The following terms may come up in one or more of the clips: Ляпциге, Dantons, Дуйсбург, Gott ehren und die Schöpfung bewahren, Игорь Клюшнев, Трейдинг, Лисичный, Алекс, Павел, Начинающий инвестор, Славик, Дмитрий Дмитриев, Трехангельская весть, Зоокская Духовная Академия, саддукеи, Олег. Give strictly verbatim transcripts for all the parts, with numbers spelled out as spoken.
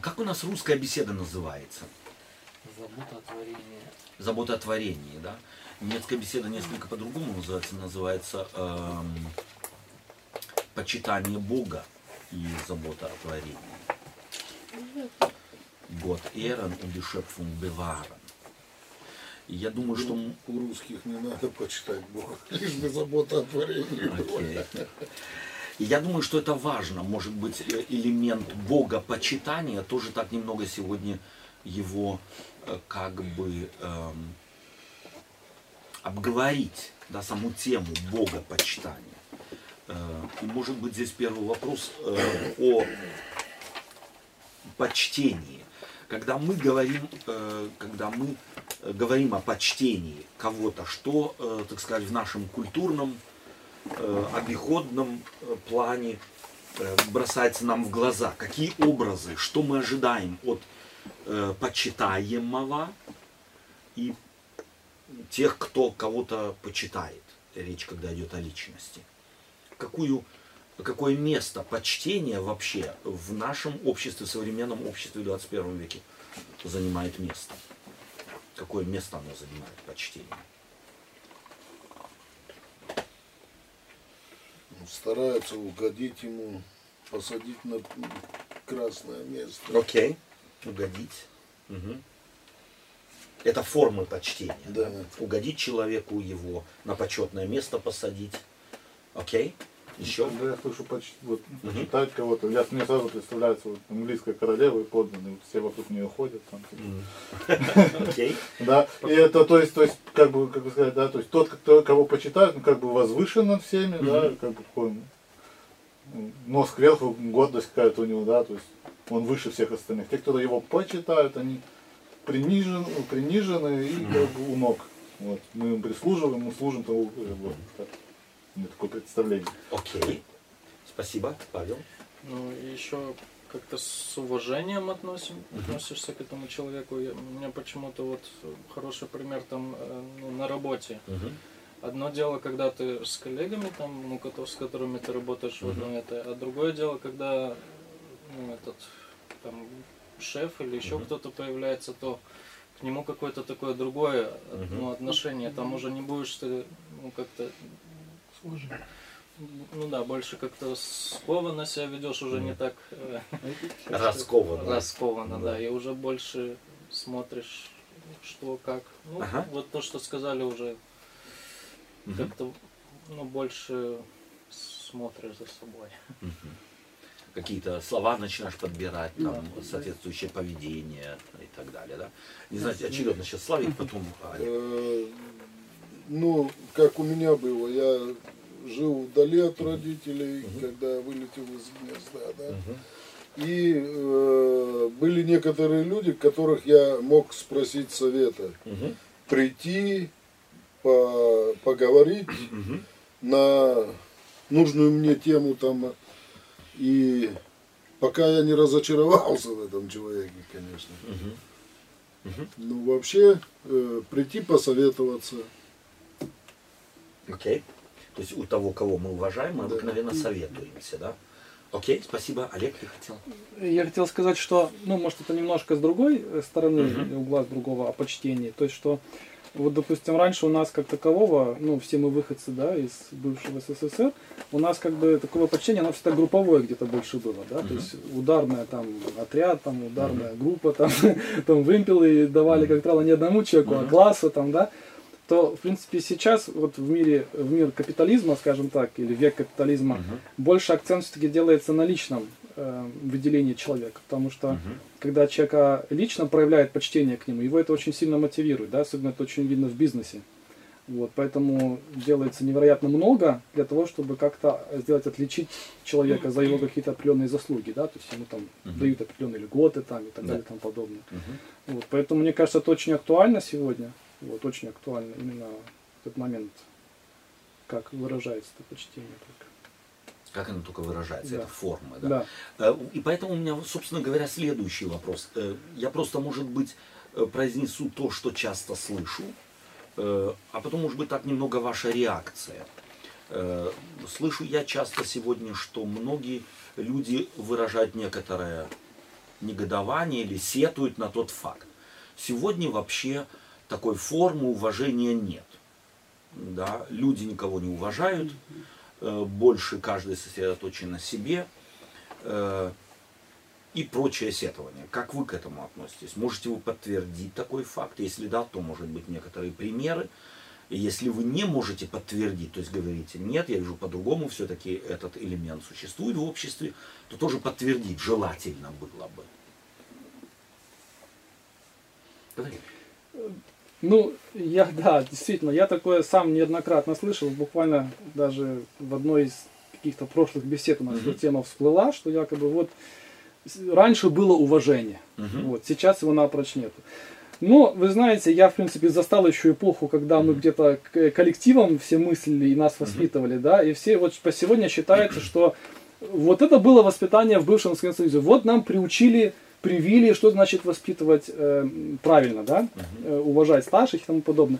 Как у нас русская беседа называется? Забота о творении. Забота о творении, да. Немецкая беседа несколько по-другому называется. Называется эм, почитание Бога и забота о творении. Gott ehren und die Schöpfung bewahren. Я думаю, что... У русских не надо почитать Бога, лишь бы забота о творении. Okay. Я думаю, что это важно. Может быть, элемент богопочитания тоже так немного сегодня его как бы эм, обговорить, да, саму тему богопочитания. Э, и может быть здесь первый вопрос э, о почтении. Когда мы говорим, э, когда мы говорим о почтении кого-то, что, э, так сказать, в нашем культурном, э, обиходном плане э, бросается нам в глаза, какие образы, что мы ожидаем от э, почитаемого и тех, кто кого-то почитает. Речь, когда идет о личности. Какую, какое место почтения вообще в нашем обществе, в современном обществе в двадцать первом веке занимает место? Какое место оно занимает почтение? Стараются угодить ему, посадить на красное место. Окей, okay. Угодить. Угу. Это формы почтения. Да. Да? Угодить человеку, его на почетное место посадить. Окей. Okay. Еще. Когда я слышу поч... вот, угу. почитать кого-то, я, мне сразу представляется вот, английская королева и подданные, все вокруг нее ходят. Окей. Да. И это, то есть, то есть, как бы, как бы сказать, да, то есть тот, кто, кого почитают, ну, как бы возвышен над всеми, да, как бы такой нос кверху, гордость какая-то у него, да, то есть он выше всех остальных. Те, кто его почитают, они принижены, принижены и как бы у ног. Вот. Мы им прислуживаем, мы служим тому. У меня такое представление. Окей. Okay. Спасибо, Павел. Ну, еще как-то с уважением относим, uh-huh. относишься к этому человеку. Я, у меня почему-то вот хороший пример там, ну, на работе. Uh-huh. Одно дело, когда ты с коллегами, там, ну, с которыми ты работаешь, uh-huh. в одном это, а другое дело, когда, ну, этот там, шеф или еще uh-huh. кто-то появляется, то к нему какое-то такое другое uh-huh. ну, отношение. Там uh-huh. уже не будешь ты, ну, как-то... Ну да, больше как-то скованно себя ведешь, уже не так... Раскованно. Раскованно, да. И уже больше смотришь, что, как. Ну, вот то, что сказали, уже как-то больше смотришь за собой. Какие-то слова начинаешь подбирать, там, соответствующее поведение и так далее, да? Не знаете, очередно сейчас Славик, потом... Ну, как у меня было, я жил вдали от родителей, uh-huh. когда я вылетел из гнезда, да. Uh-huh. И э, были некоторые люди, которых я мог спросить совета. Uh-huh. Прийти, по, поговорить uh-huh. на нужную мне тему там. И пока я не разочаровался в этом человеке, конечно. Uh-huh. Uh-huh. Ну, вообще, э, прийти посоветоваться. Окей. Okay. То есть у того, кого мы уважаем, мы обыкновенно советуемся, да? Окей, okay. Спасибо. Олег, ты хотел? Я хотел сказать, что, ну, может, это немножко с другой стороны, uh-huh. угла с другого, о почтении. То есть, что, вот, допустим, раньше у нас как такового, ну, все мы выходцы, да, из бывшего эс эс эс эр, у нас как бы такое почтение, оно всегда групповое где-то больше было, да? Uh-huh. То есть, ударная там отряд, там, ударная uh-huh. группа, там, там вымпелы давали, uh-huh. как правило, не одному человеку, uh-huh. а классу, там, да? То, в принципе, сейчас вот в мире, в мир капитализма, скажем так, или век капитализма, uh-huh. больше акцент все-таки делается на личном э, выделении человека. Потому что uh-huh. когда человека лично проявляет почтение к нему, его это очень сильно мотивирует, да, особенно это очень видно в бизнесе. Вот, поэтому делается невероятно много для того, чтобы как-то сделать, отличить человека за его какие-то определенные заслуги, да, то есть ему там uh-huh. дают определенные льготы там, и так yeah. далее и тому подобное. Uh-huh. Вот, поэтому, мне кажется, это очень актуально сегодня. Вот, очень актуально именно этот момент, как выражается это почтение. Только. Как оно только выражается, да. Это форма. Да? Да. И поэтому у меня, собственно говоря, следующий вопрос. Я просто, может быть, произнесу то, что часто слышу, а потом, может быть, так немного ваша реакция. Слышу я часто сегодня, что многие люди выражают некоторое негодование или сетуют на тот факт. Сегодня вообще такой формы уважения нет. Да? Люди никого не уважают, больше каждый сосредоточен на себе и прочее сетование. Как вы к этому относитесь? Можете вы подтвердить такой факт? Если да, то, может быть, некоторые примеры. И если вы не можете подтвердить, то есть говорите, нет, я вижу по-другому, все-таки этот элемент существует в обществе, то тоже подтвердить желательно было бы. Подожди. Ну, я, да, действительно, я такое сам неоднократно слышал, буквально даже в одной из каких-то прошлых бесед у нас эта тема всплыла, что якобы вот раньше было уважение, угу. вот, сейчас его напрочь нету. Но, вы знаете, я, в принципе, застал еще эпоху, когда мы где-то коллективом все мыслили и нас воспитывали, да, и все вот по сегодня считается, что вот это было воспитание в бывшем Советском Союзе. Вот нам приучили, привили, что значит воспитывать э, правильно, да, э, уважать старших и тому подобное.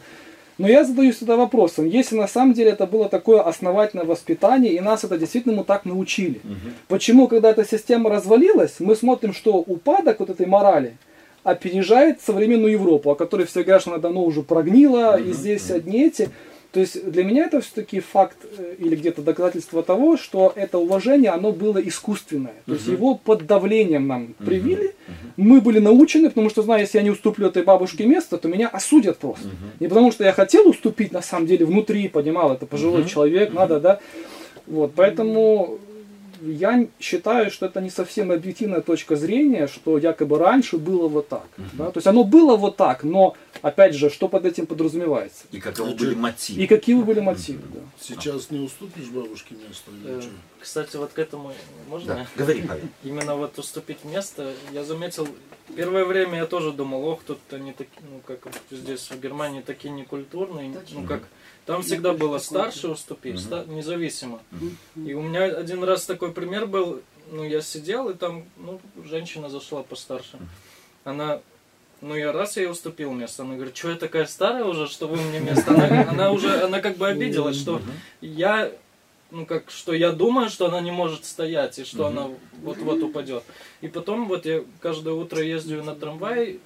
Но я задаюсь сюда вопросом, если на самом деле это было такое основательное воспитание, и нас это действительно так научили. Угу. Почему, когда эта система развалилась, мы смотрим, что упадок вот этой морали опережает современную Европу, о которой все говорят, что она давно уже прогнила, и здесь одни эти. То есть для меня это все-таки факт или где-то доказательство того, что это уважение, оно было искусственное. То есть его под давлением нам привили, мы были научены, потому что, знаю, если я не уступлю этой бабушке место, то меня осудят просто. Не потому что я хотел уступить, на самом деле, внутри, понимал, это пожилой человек, надо, да. Вот, поэтому... Я считаю, что это не совсем объективная точка зрения, что якобы раньше было вот так. Uh-huh. да? То есть оно было вот так, но, опять же, что под этим подразумевается? И каковы были мотивы. И какие были мотивы, uh-huh. да. Сейчас не уступишь бабушке место? Э, кстати, вот к этому можно? Да. Говори, Павел. Именно вот уступить место, я заметил, первое время я тоже думал, ох, тут они такие, ну как здесь в Германии, такие некультурные, ну как... Там всегда было старше уступить, uh-huh. независимо. Uh-huh. И у меня один раз такой пример был, ну я сидел, и там ну, женщина зашла постарше. Она, ну я раз ей уступил место, она говорит, что я такая старая уже, что вы мне место? Она, она уже, она как бы обиделась, что я, ну как, что я думаю, что она не может стоять, и что uh-huh. она вот-вот упадет. И потом вот я каждое утро езжу на трамвай,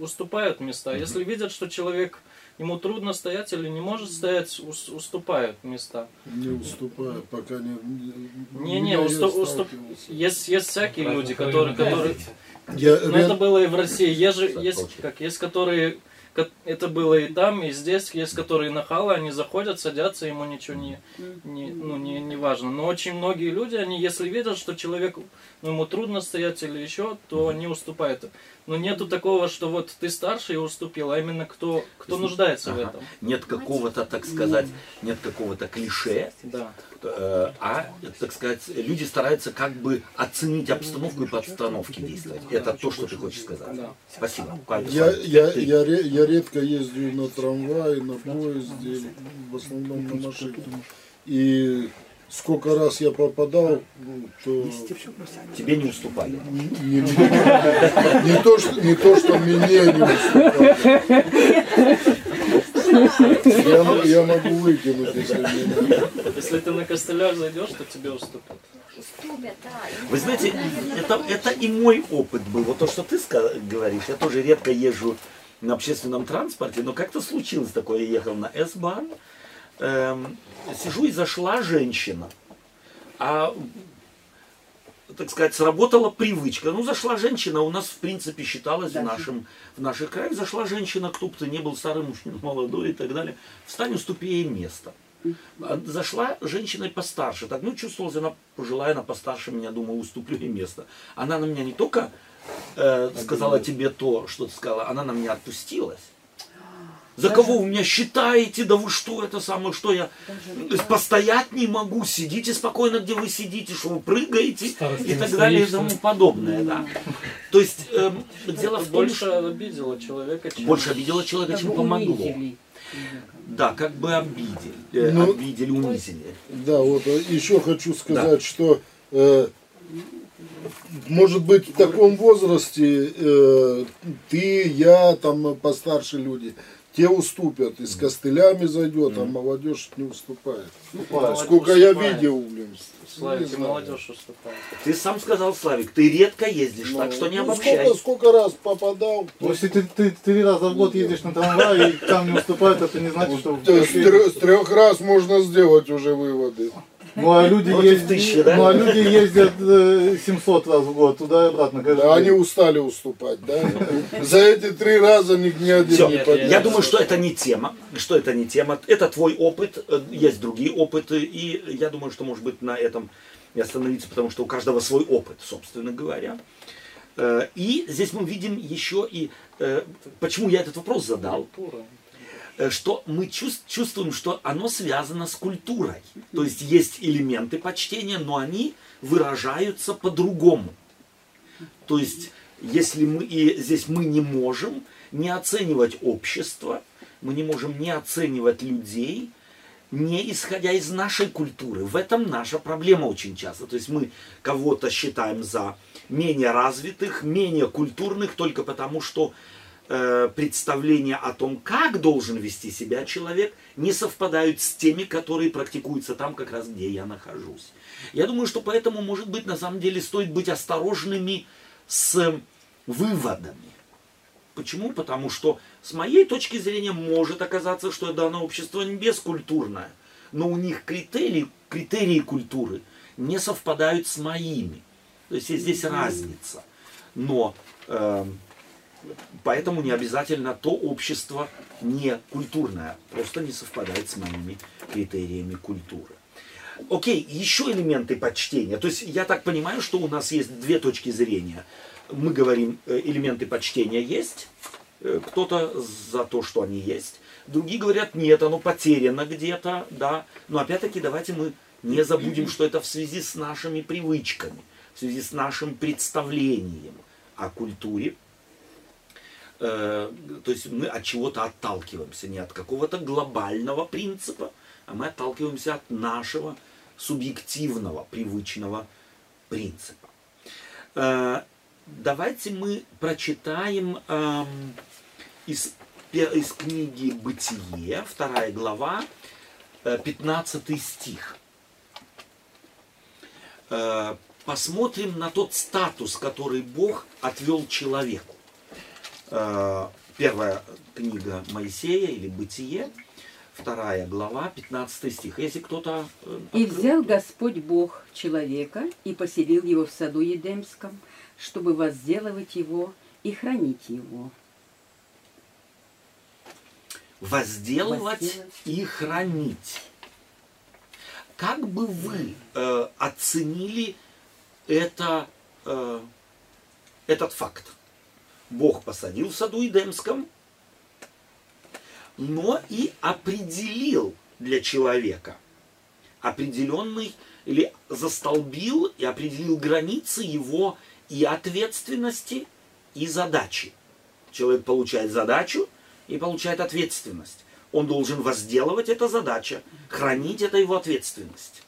уступают места. Uh-huh. Если видят, что человек... Ему трудно стоять или не может стоять, уступают места. Не уступают, пока не... Не, не, усту, уступ... есть, есть всякие люди, которые... которые... Я... Но это было и в России. Есть, есть, как, есть которые... Это было и там, и здесь. Есть которые нахалы, они заходят, садятся, ему ничего не, не, ну, не, не важно. Но очень многие люди, они если видят, что человеку ну, ему трудно стоять или еще, то они уступают. Но нету такого, что вот ты старше и уступил, а именно кто, кто нуждается ага. в этом. Нет какого-то, так сказать, нет какого-то клише, да. э, а, так сказать, люди стараются как бы оценить обстановку и по обстановке действовать. Это то, что ты хочешь сказать. Да. Спасибо. Я, я, я, я редко езжу на трамвае, на поезде, в основном на машине. И... Сколько раз я попадал, то... Тебе не уступали. Не, не, не, не, то, что, не то, что мне не уступали. Я, я могу выкинуть, если мне... Если ты на костылях зайдешь, то тебе уступят. Вы знаете, это, это и мой опыт был. Вот то, что ты говоришь, я тоже редко езжу на общественном транспорте, но как-то случилось такое, я ехал на эс-бар, Эм, сижу и зашла женщина, а, так сказать, сработала привычка. Ну, зашла женщина, у нас, в принципе, считалось в, нашем, в наших краях, зашла женщина, кто бы ты ни был, старый мужчина, молодой и так далее, встань, уступи ей место. Зашла женщина постарше, так, ну, чувствовалась она пожилая, она постарше меня, думаю, уступлю ей место. Она на меня не только э, сказала тебе то, что ты сказала, она на меня отпустилась. За даже... кого вы меня считаете? Да вы что, это самое, что я даже... постоять не могу, сидите спокойно, где вы сидите, что вы прыгаете старость и так далее и тому подобное. Да. То есть эм, дело в том, больше что... обидела человека, чем... Больше обидела человека, чем помогло. Унизили. Да, как бы обидели, ну, обидели, унизили. Да, вот еще хочу сказать, да. что... Э, может быть, в таком возрасте э, ты, я, там постарше люди... Те уступят, и с костылями зайдет, а молодежь не уступает. Уступает. Сколько уступает. Я видел, блин. Славик, ты молодежь уступает. Ты сам сказал, Славик, ты редко ездишь, ну, так что не ну, обобщай. Сколько, сколько раз попадал? Ну, если ты, ты три раза в год ездишь на трамвае и там не уступают, это не значит, что... С трех раз можно сделать уже выводы. Ну а люди, ездят, тысячи, да? ну, а люди ездят семьсот раз в год, туда и обратно. Кажется, да, они устали уступать, да? За эти три раза ни, ни один Все. не поднялся. Я думаю, что это не тема, что это не тема. Это твой опыт, есть другие опыты, и я думаю, что, может быть, на этом и остановиться, потому что у каждого свой опыт, собственно говоря. И здесь мы видим еще и, почему я этот вопрос задал. Что мы чувствуем, что оно связано с культурой. То есть есть элементы почтения, но они выражаются по-другому. То есть, если мы и здесь мы не можем не оценивать общество, мы не можем не оценивать людей, не исходя из нашей культуры. В этом наша проблема очень часто. То есть мы кого-то считаем за менее развитых, менее культурных, только потому что представления о том, как должен вести себя человек, не совпадают с теми, которые практикуются там, как раз где я нахожусь. Я думаю, что поэтому, может быть, на самом деле стоит быть осторожными с выводами. Почему? Потому что с моей точки зрения может оказаться, что данное общество не бескультурное, но у них критерии, критерии культуры не совпадают с моими. То есть здесь разница. Но... Э, Поэтому не обязательно то общество не культурное, просто не совпадает с моими критериями культуры. Окей, еще элементы почтения. То есть я так понимаю, что у нас есть две точки зрения. Мы говорим, элементы почтения есть, кто-то за то, что они есть. Другие говорят, нет, оно потеряно где-то, да. Но опять-таки давайте мы не забудем, что это в связи с нашими привычками, в связи с нашим представлением о культуре. То есть мы от чего-то отталкиваемся, не от какого-то глобального принципа, а мы отталкиваемся от нашего субъективного, привычного принципа. Давайте мы прочитаем из, из книги «Бытие», вторая глава, пятнадцатый стих. Посмотрим на тот статус, который Бог отвел человеку. Первая книга Моисея или Бытие, вторая глава, пятнадцатый стих. Если кто-то... «И взял Господь Бог человека и поселил его в саду Едемском, чтобы возделывать его и хранить его». Возделывать, возделывать. и хранить. Как бы вы э, оценили это, э, этот факт? Бог посадил в саду Эдемском, но и определил для человека определенный, или застолбил и определил границы его и ответственности, и задачи. Человек получает задачу и получает ответственность. Он должен возделывать эту задачу, хранить это его ответственность.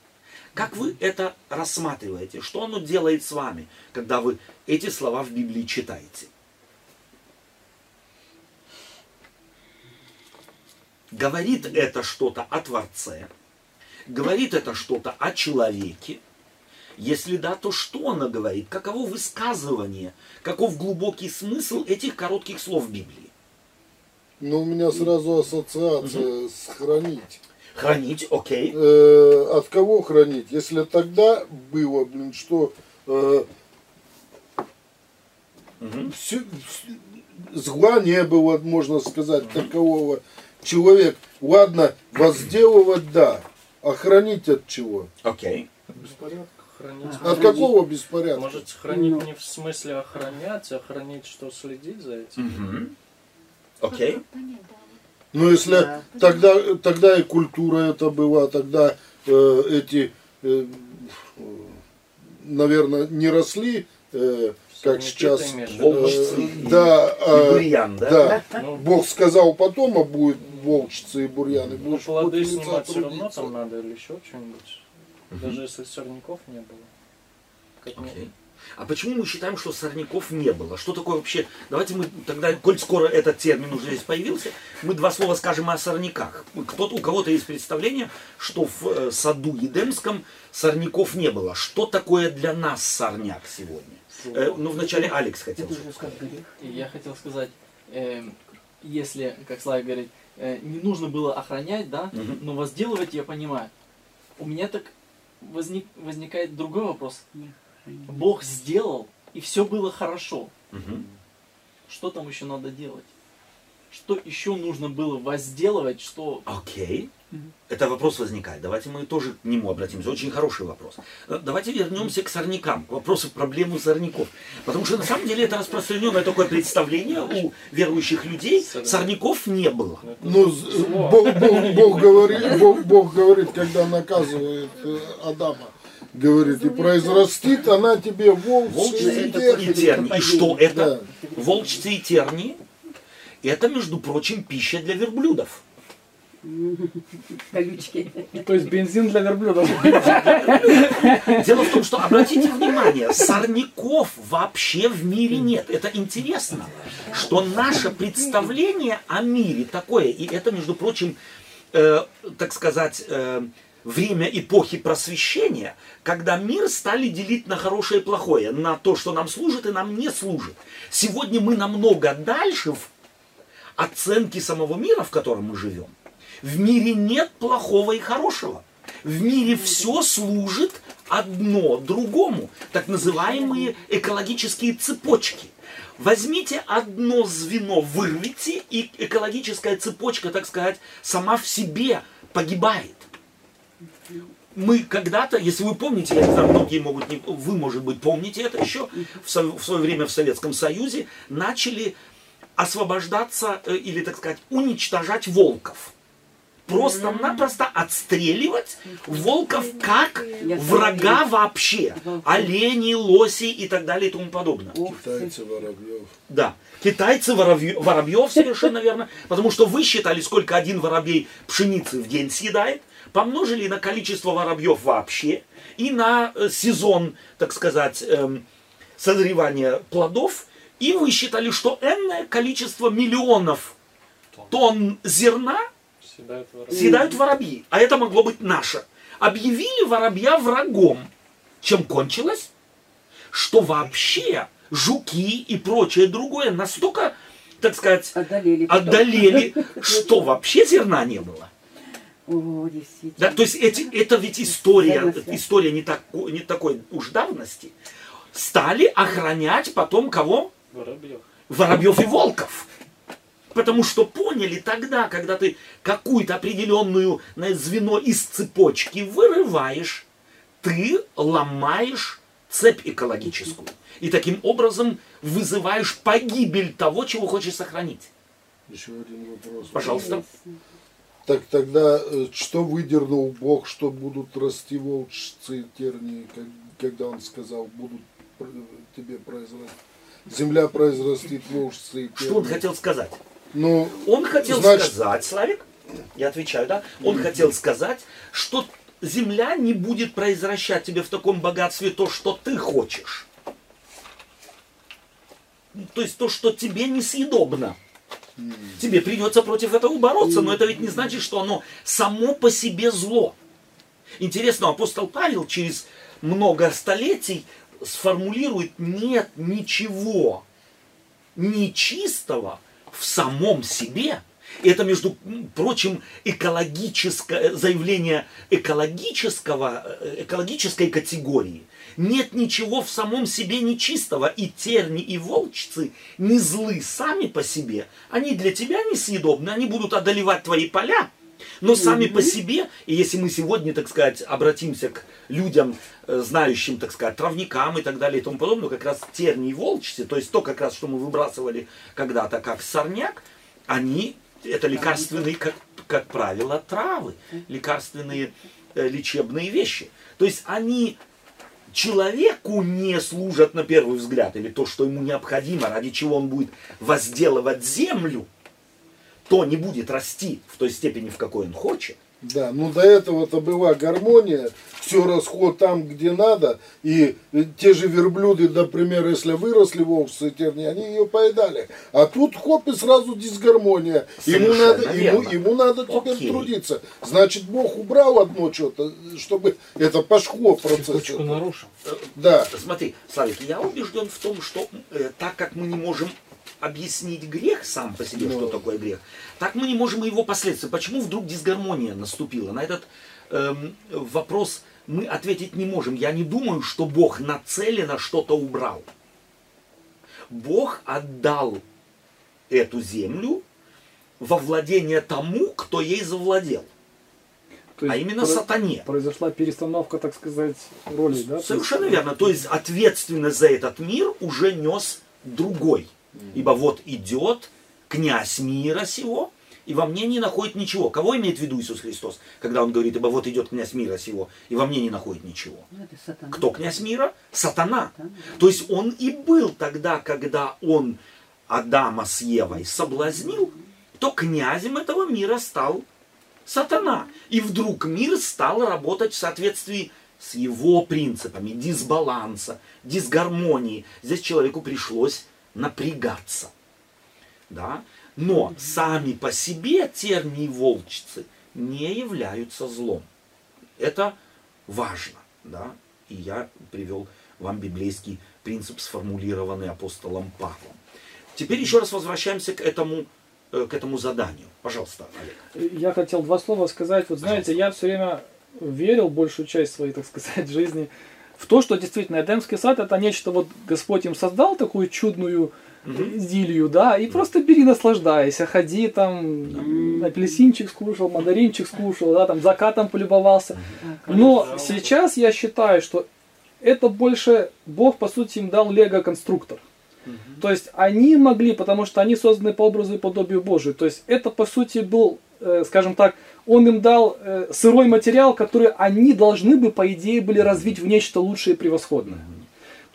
Как вы это рассматриваете? Что оно делает с вами, когда вы эти слова в Библии читаете? Говорит это что-то о Творце, говорит это что-то о человеке. Если да, то что она говорит? Каково высказывание, каков глубокий смысл этих коротких слов в Библии? Ну, у меня сразу ассоциация угу. с хранить. Хранить, окей. Э, от кого хранить? Если тогда было, блин, что... Э, угу. все, зла не было, можно сказать, угу. такового... Человек, ладно, возделывать, да, а хранить от чего? Окей. Беспорядок. Хранить. От хранить. Какого беспорядка? Может, хранить ну. не в смысле охранять, а хранить, что следить за этим. Угу. Окей. Ну, если да. тогда, тогда и культура это была, тогда э, эти, э, наверное, не росли... Э, Как сейчас, волчцы, э, да, э, и бурьян, да? Да. Ну, Бог сказал потом, а будет волчицы и бурьяны. Ну, плоды снимать все равно там надо или еще что-нибудь. Даже если сорняков не было. Как okay. А почему мы считаем, что сорняков не было? Что такое вообще? Давайте мы тогда, коль скоро этот термин уже здесь появился, мы два слова скажем о сорняках. Кто-то, у кого-то есть представление, что в саду Едемском сорняков не было. Что такое для нас сорняк сегодня? Э, ну, вначале Алекс хотел сказать. Я хотел сказать, э, если, как Славик говорит, э, не нужно было охранять, да, угу. но возделывать, я понимаю. У меня так возник, возникает другой вопрос. Бог сделал, и все было хорошо. Угу. Что там еще надо делать? Что еще нужно было возделывать? Что... Окей. Угу. Это вопрос возникает. Давайте мы тоже к нему обратимся. Очень хороший вопрос. Давайте вернемся к сорнякам, к вопросу проблемы сорняков. Потому что на самом деле это распространенное такое представление у верующих людей. Сорняков не было. Но Бог, Бог, Бог, говорит, Бог, Бог говорит, когда наказывает Адама. Говорит, и произрастит она тебе волчица и тернии. И, терни. И что это? Да. Волчица и тернии. Это, между прочим, пища для верблюдов. Колючки. То есть бензин для верблюдов. Дело в том, что, обратите внимание, сорняков вообще в мире нет. Это интересно, что наше представление о мире такое, и это, между прочим, э, так сказать... Э, время эпохи просвещения, когда мир стали делить на хорошее и плохое, на то, что нам служит и нам не служит. Сегодня мы намного дальше в оценке самого мира, в котором мы живем. В мире нет плохого и хорошего. В мире все служит одно другому. Так называемые экологические цепочки. Возьмите одно звено, вырвите, и экологическая цепочка, так сказать, сама в себе погибает. Мы когда-то, если вы помните, я не знаю, многие могут не, вы, может быть, помните это еще, в свое, в свое время в Советском Союзе начали освобождаться или, так сказать, уничтожать волков. Просто-напросто отстреливать волков как врага вообще. Олени, лоси и так далее и тому подобное. Китайцы, воробьев. Да. Китайцы, воробьев, воробьев совершенно верно. Потому что вы считали, сколько один воробей пшеницы в день съедает. Помножили на количество воробьев вообще и на сезон, так сказать, созревания плодов. И высчитали, что энное количество миллионов тонн зерна съедают воробьи. съедают воробьи. А это могло быть наше. Объявили воробья врагом. Чем кончилось? Что вообще жуки и прочее другое настолько, так сказать, отдалили, отдалили что вообще зерна не было. О, да, то есть эти, это ведь история, история не, так, не такой уж давности. Стали охранять потом кого? Воробьев. Воробьев и волков. Потому что поняли тогда, когда ты какую-то определенную звено из цепочки вырываешь, ты ломаешь цепь экологическую. И таким образом вызываешь погибель того, чего хочешь сохранить. Еще один вопрос. Пожалуйста. Так тогда, что выдернул Бог, что будут расти волчицы и тернии, когда Он сказал, будут тебе произрастать, земля произрастит волчицы и тернии? Что Он хотел сказать? Ну, он хотел значит... сказать, Славик, я отвечаю, да? Он хотел сказать, что земля не будет произращать тебе в таком богатстве то, что ты хочешь. То есть то, что тебе несъедобно. Тебе придется против этого бороться, но это ведь не значит, что оно само по себе зло. Интересно, апостол Павел через много столетий сформулирует, нет ничего нечистого в самом себе. И это, между прочим, экологическое, заявление экологического, экологической категории. Нет ничего в самом себе нечистого. И терни, и волчицы не злы сами по себе. Они для тебя несъедобны, они будут одолевать твои поля. Но сами по себе, и если мы сегодня, так сказать, обратимся к людям, знающим, так сказать, травникам и так далее и тому подобное, как раз терни и волчицы, то есть то, как раз, что мы выбрасывали когда-то как сорняк, они... Это лекарственные, как, как правило, травы, лекарственные э, лечебные вещи. То есть они человеку не служат на первый взгляд, или то, что ему необходимо, ради чего он будет возделывать землю, то не будет расти в той степени, в какой он хочет. Да, ну до этого-то была гармония, все расход там, где надо, и те же верблюды, например, если выросли вовсе, они ее поедали. А тут хоп, и сразу дисгармония. Ему надо, ему, ему надо теперь Окей. трудиться. Значит, Бог убрал одно что-то, чтобы это пошло процесс. Да. Смотри, Славик, я убежден в том, что э, так как мы не можем объяснить грех сам по себе, что такое грех, так мы не можем его последствия. Почему вдруг дисгармония наступила? На этот эм, вопрос мы ответить не можем. Я не думаю, что Бог нацеленно что-то убрал. Бог отдал эту землю во владение тому, кто ей завладел. А именно сатане. Произошла перестановка, так сказать, роли. Да? Совершенно верно. То есть ответственность за этот мир уже нес другой. Ибо вот идет князь мира сего, и во мне не находит ничего. Кого имеет в виду Иисус Христос, когда он говорит, ибо вот идет князь мира сего, и во мне не находит ничего? Кто князь мира? Сатана. То есть он и был тогда, когда он Адама с Евой соблазнил, то князем этого мира стал Сатана. И вдруг мир стал работать в соответствии с его принципами дисбаланса, дисгармонии. Здесь человеку пришлось напрягаться. Да? Но сами по себе тернии и волчицы не являются злом. Это важно. Да? И я привел вам библейский принцип, сформулированный апостолом Павлом. Теперь еще раз возвращаемся к этому, к этому заданию. Пожалуйста, Олег. Я хотел два слова сказать. Вот знаете, я все время верил большую часть своей, так сказать, жизни в то, что действительно Эдемский сад — это нечто, вот Господь им создал такую чудную mm-hmm. зилью, да, и mm-hmm. просто бери, наслаждайся, ходи там, mm-hmm. апельсинчик скушал, мандаринчик скушал, да, там закатом полюбовался. Mm-hmm. Но mm-hmm. сейчас я считаю, что это больше Бог, по сути, им дал лего-конструктор. Mm-hmm. То есть они могли, потому что они созданы по образу и подобию Божию. То есть это, по сути, был, э, скажем так, он им дал э, сырой материал, который они должны бы, по идее, были развить в нечто лучшее и превосходное.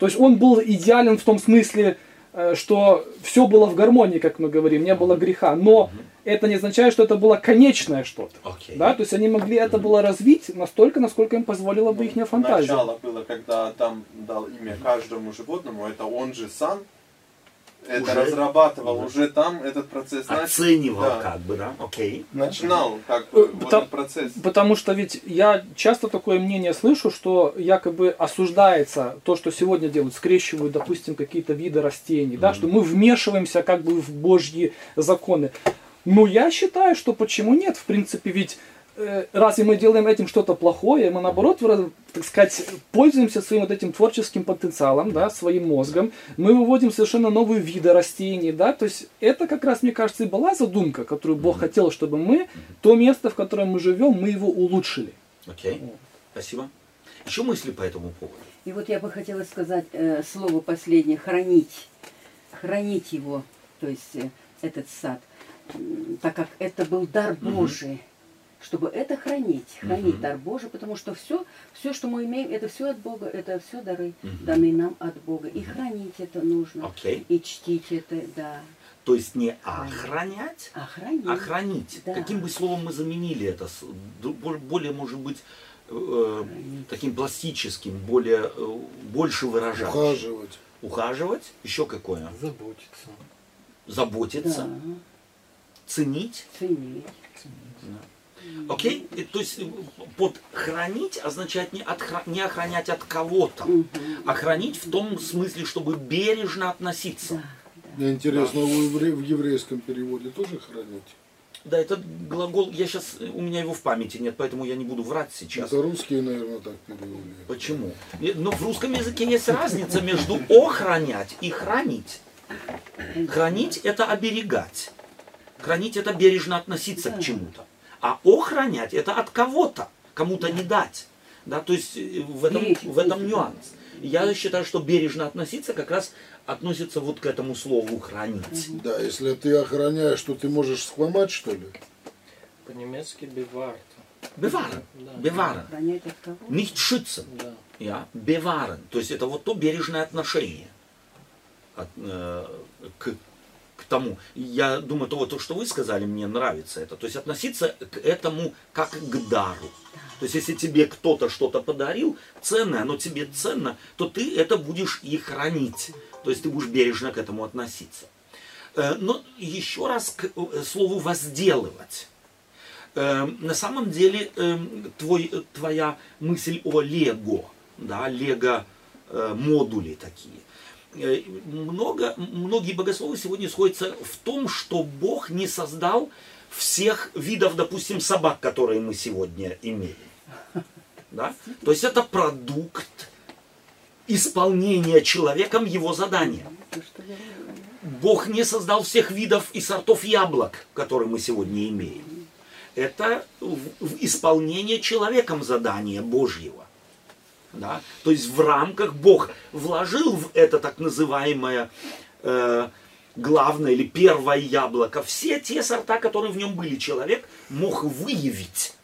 То есть он был идеален в том смысле, э, что все было в гармонии, как мы говорим, не было греха. Но это не означает, что это было конечное что-то. Okay. Да? То есть они могли это было развить настолько, насколько им позволила бы их фантазия. Начало было, когда Адам дал имя каждому животному, это он же сам. Это уже разрабатывал, да. уже там этот процесс оценивал, да. как бы, да, окей. Начинал как бы вот этот процесс. Потому что ведь я часто такое мнение слышу, что якобы осуждается то, что сегодня делают, скрещивают, допустим, какие-то виды растений, mm-hmm. да, что мы вмешиваемся как бы в Божьи законы. Но я считаю, что почему нет, в принципе, ведь разве мы делаем этим что-то плохое, мы наоборот, так сказать, пользуемся своим вот этим творческим потенциалом, да, своим мозгом, мы выводим совершенно новые виды растений, да, то есть это как раз, мне кажется, и была задумка, которую Бог хотел, чтобы мы, то место, в котором мы живем, мы его улучшили. Окей, вот. Спасибо. Еще мысли по этому поводу? И вот я бы хотела сказать э, слово последнее, хранить, хранить его, то есть э, этот сад, так как это был дар Божий. Чтобы это хранить, хранить uh-huh. дар Божий, потому что все, все, что мы имеем, это все от Бога, это все дары, uh-huh. даны нам от Бога. Uh-huh. И хранить это нужно, okay. и чтить это, да. То есть не охранять, а хранить. А хранить. Да. Каким бы словом мы заменили это, более, может быть, э, таким пластическим, более, э, больше выражать. Ухаживать. Ухаживать, еще какое? Заботиться. Заботиться. Да. Ценить. Ценить. Да. Окей? Okay? То есть под хранить означает не, отхра... не охранять от кого-то, а хранить в том смысле, чтобы бережно относиться. Мне интересно, да. вы в еврейском переводе тоже хранить? Да, этот глагол, я сейчас, у меня его в памяти нет, поэтому я не буду врать сейчас. Это русские, наверное, так перевели. Почему? Но в русском языке есть разница между охранять и хранить. Хранить — это оберегать. Хранить — это бережно относиться к чему-то. А охранять — это от кого-то, кому-то не дать. Да, то есть в этом, в этом нюанс. Я считаю, что бережно относиться как раз относится вот к этому слову «хранить». Да, если ты охраняешь, то ты можешь схломать, что ли? По-немецки «беварт». «Беварен». «Беварен». «Nicht schützen». «Я беварен». То есть это вот то бережное отношение от, э, к, к к тому. Я думаю, то, то, что вы сказали, мне нравится это. То есть относиться к этому как к дару. То есть если тебе кто-то что-то подарил ценное, оно тебе ценно, то ты это будешь и хранить. То есть ты будешь бережно к этому относиться. Но еще раз к слову «возделывать». На самом деле твой, твоя мысль о лего, да, лего-модули такие. Много, многие богословы сегодня сходятся в том, что Бог не создал всех видов, допустим, собак, которые мы сегодня имеем. Да? То есть это продукт исполнения человеком его задания. Бог не создал всех видов и сортов яблок, которые мы сегодня имеем. Это исполнение человеком задания Божьего. Да? То есть в рамках Бог вложил в это так называемое э, главное или первое яблоко все те сорта, которые в нем были. Человек мог выявить,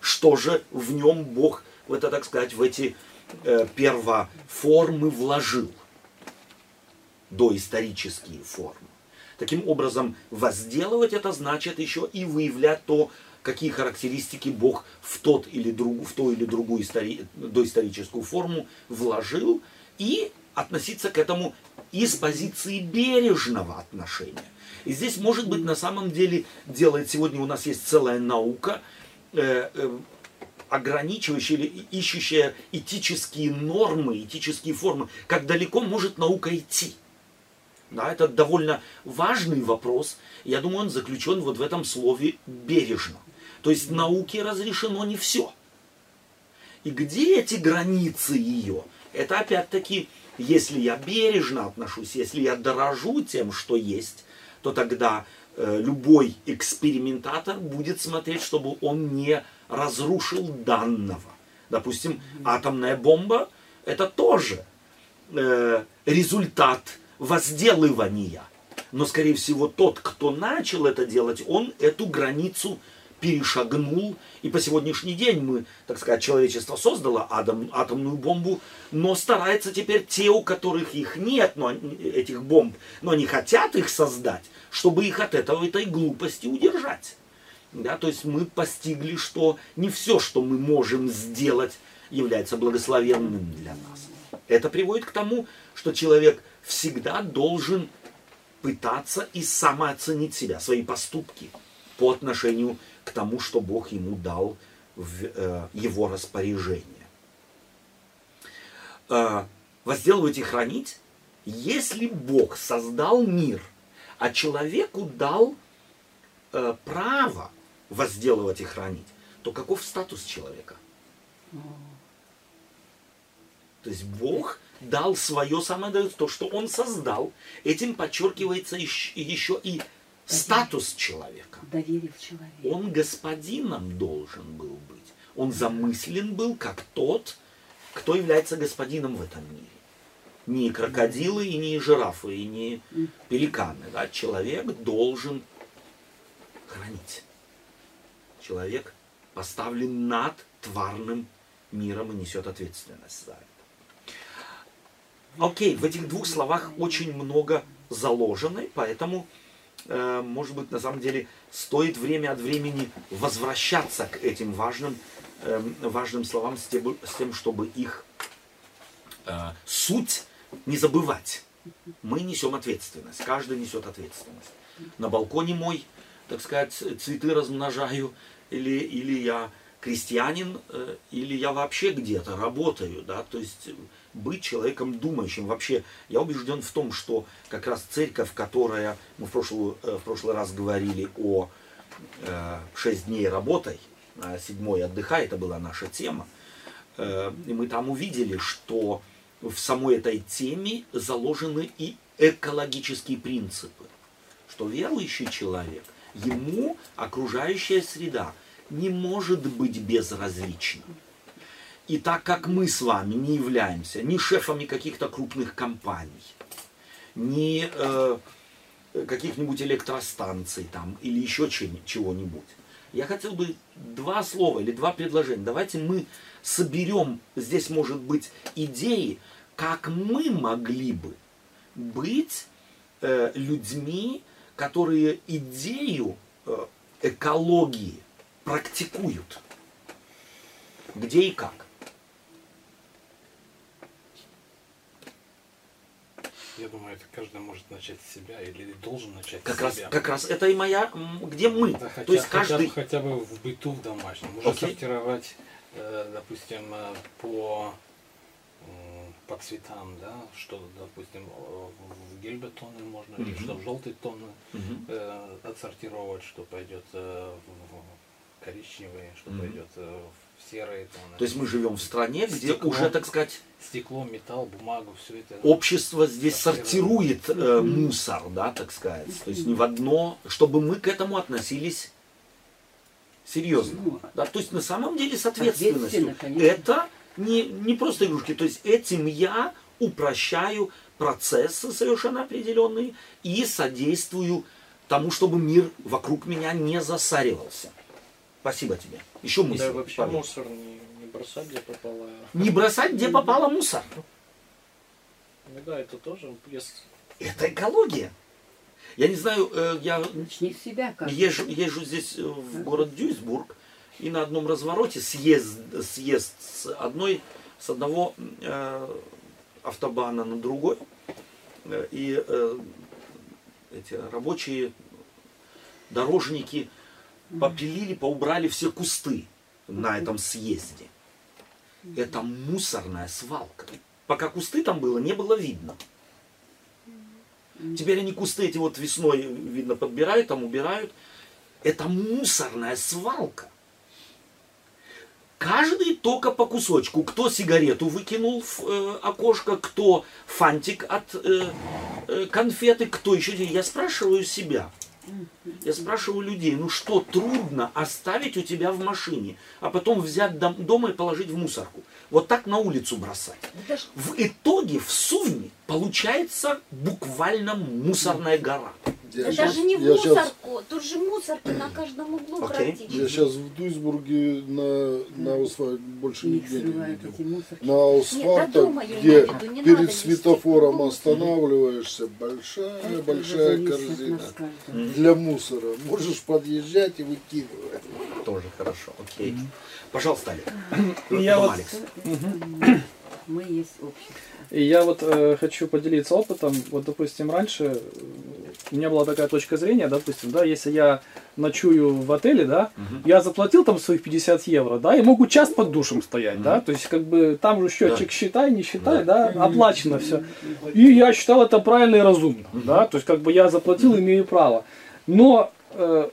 что же в нем Бог, в это, так сказать, в эти э, первоформы вложил. Доисторические формы. Таким образом, возделывать это значит еще и выявлять то, какие характеристики Бог в, тот или друг, в ту или другую истори, доисторическую форму вложил, и относиться к этому из позиции бережного отношения. И здесь, может быть, на самом деле делает сегодня у нас есть целая наука, э, э, ограничивающая или ищущая этические нормы, этические формы, как далеко может наука идти. Да, это довольно важный вопрос. Я думаю, он заключен вот в этом слове «бережно». То есть науке разрешено не все. И где эти границы ее? Это опять-таки, если я бережно отношусь, если я дорожу тем, что есть, то тогда э, любой экспериментатор будет смотреть, чтобы он не разрушил данного. Допустим, атомная бомба – это тоже э, результат возделывания. Но, скорее всего, тот, кто начал это делать, он эту границу перешагнул. И по сегодняшний день мы, так сказать, человечество создало атом, атомную бомбу, но стараются теперь те, у которых их нет, но, этих бомб, но они хотят их создать, чтобы их от этого, этой глупости удержать. Да, то есть мы постигли, что не все, что мы можем сделать, является благословенным для нас. Это приводит к тому, что человек всегда должен пытаться и самооценить себя, свои поступки по отношению к тому, что Бог ему дал в э, его распоряжение. Э, возделывать и хранить, если Бог создал мир, а человеку дал э, право возделывать и хранить, то каков статус человека? То есть Бог дал свое самое, дает то, что Он создал. Этим подчеркивается еще, еще и статус человека. Доверил человека. Он господином должен был быть. Он замыслен был как тот, кто является господином в этом мире. Не крокодилы, и не жирафы, и не пеликаны. Да? Человек должен хранить. Человек поставлен над тварным миром и несет ответственность за это. Окей, в этих двух словах очень много заложено, поэтому, э, может быть, на самом деле, стоит время от времени возвращаться к этим важным, э, важным словам с тем, с тем, чтобы их э, суть не забывать. Мы несем ответственность, каждый несет ответственность. На балконе мой, так сказать, цветы размножаю, или, или я крестьянин, э, или я вообще где-то работаю, да, то есть... Быть человеком думающим. Вообще, я убежден в том, что как раз церковь, которая, мы в прошлый, в прошлый раз говорили о э, шесть дней работой, а седьмой отдыхай, это была наша тема, э, и мы там увидели, что в самой этой теме заложены и экологические принципы, что верующий человек, ему окружающая среда не может быть безразлична. И так как мы с вами не являемся ни шефами каких-то крупных компаний, ни э, каких-нибудь электростанций там, или еще чего-нибудь, я хотел бы два слова или два предложения. Давайте мы соберем, здесь может быть идеи, как мы могли бы быть э, людьми, которые идею экологии практикуют. Где и как. Я думаю, это каждый может начать с себя или должен начать как с раз, себя. Как раз это и моя, где мы. Да, хотя, то есть хотя, каждый... хотя бы в быту, в домашнем. Можно okay. сортировать, допустим, по, по цветам, да, что, допустим, в гельбетоны можно, mm-hmm. или что в желтый тон mm-hmm. отсортировать, что пойдет в коричневые, что mm-hmm. пойдет в серые тоны. То есть мы живем в стране, где стекло, уже, так сказать, стекло, металл, бумагу, все это. Общество здесь сортирует э, мусор, да, так сказать. То есть не в одно, чтобы мы к этому относились серьезно. Да, то есть на самом деле с ответственностью. Это не, не просто игрушки. То есть этим я упрощаю процессы совершенно определенные и содействую тому, чтобы мир вокруг меня не засаривался. Спасибо тебе. Еще мысль. Да, вообще Павел. Мусор не, не бросать, где попало. Не бросать, где попало мусор. Ну да, это тоже. Если... Это экология. Я не знаю, я Начни с себя, как езжу, езжу здесь в город Дуйсбург, и на одном развороте съезд, съезд с, одной, с одного э, автобана на другой. И э, эти рабочие дорожники попилили, поубрали все кусты на этом съезде. Это мусорная свалка. Пока кусты там было, не было видно. Теперь они кусты эти вот весной, видно, подбирают, там убирают. Это мусорная свалка. Каждый только по кусочку. Кто сигарету выкинул в э, окошко, кто фантик от э, э, конфеты, кто еще... Я спрашиваю себя. Я спрашиваю людей, ну что трудно оставить у тебя в машине, а потом взять дом, дома и положить в мусорку. Вот так на улицу бросать. В итоге в сумме получается буквально мусорная гора. Я Даже сейчас, не в мусорку, сейчас... тут же мусорка на каждом углу okay. практически. Я сейчас в Дуйсбурге на, на асфальт больше нигде не видел. На асфальтах, где не перед надо светофором останавливаешься, большая-большая корзина для мусора. Можешь подъезжать и выкидывать. Тоже хорошо, окей. Okay. Mm-hmm. Пожалуйста, Олег. Я вот... Алекс. Mm-hmm. Мы есть общество. И я вот э, хочу поделиться опытом. Вот, допустим, раньше у меня была такая точка зрения, допустим, да, если я ночую в отеле, да, угу. я заплатил там своих пятьдесят евро, да, и могу час под душем стоять, угу. да, то есть как бы там же счетчик да. считай, не считай, да, да оплачено угу. все. И я считал это правильно и разумно, угу. да, то есть как бы я заплатил, угу. имею право. Но э,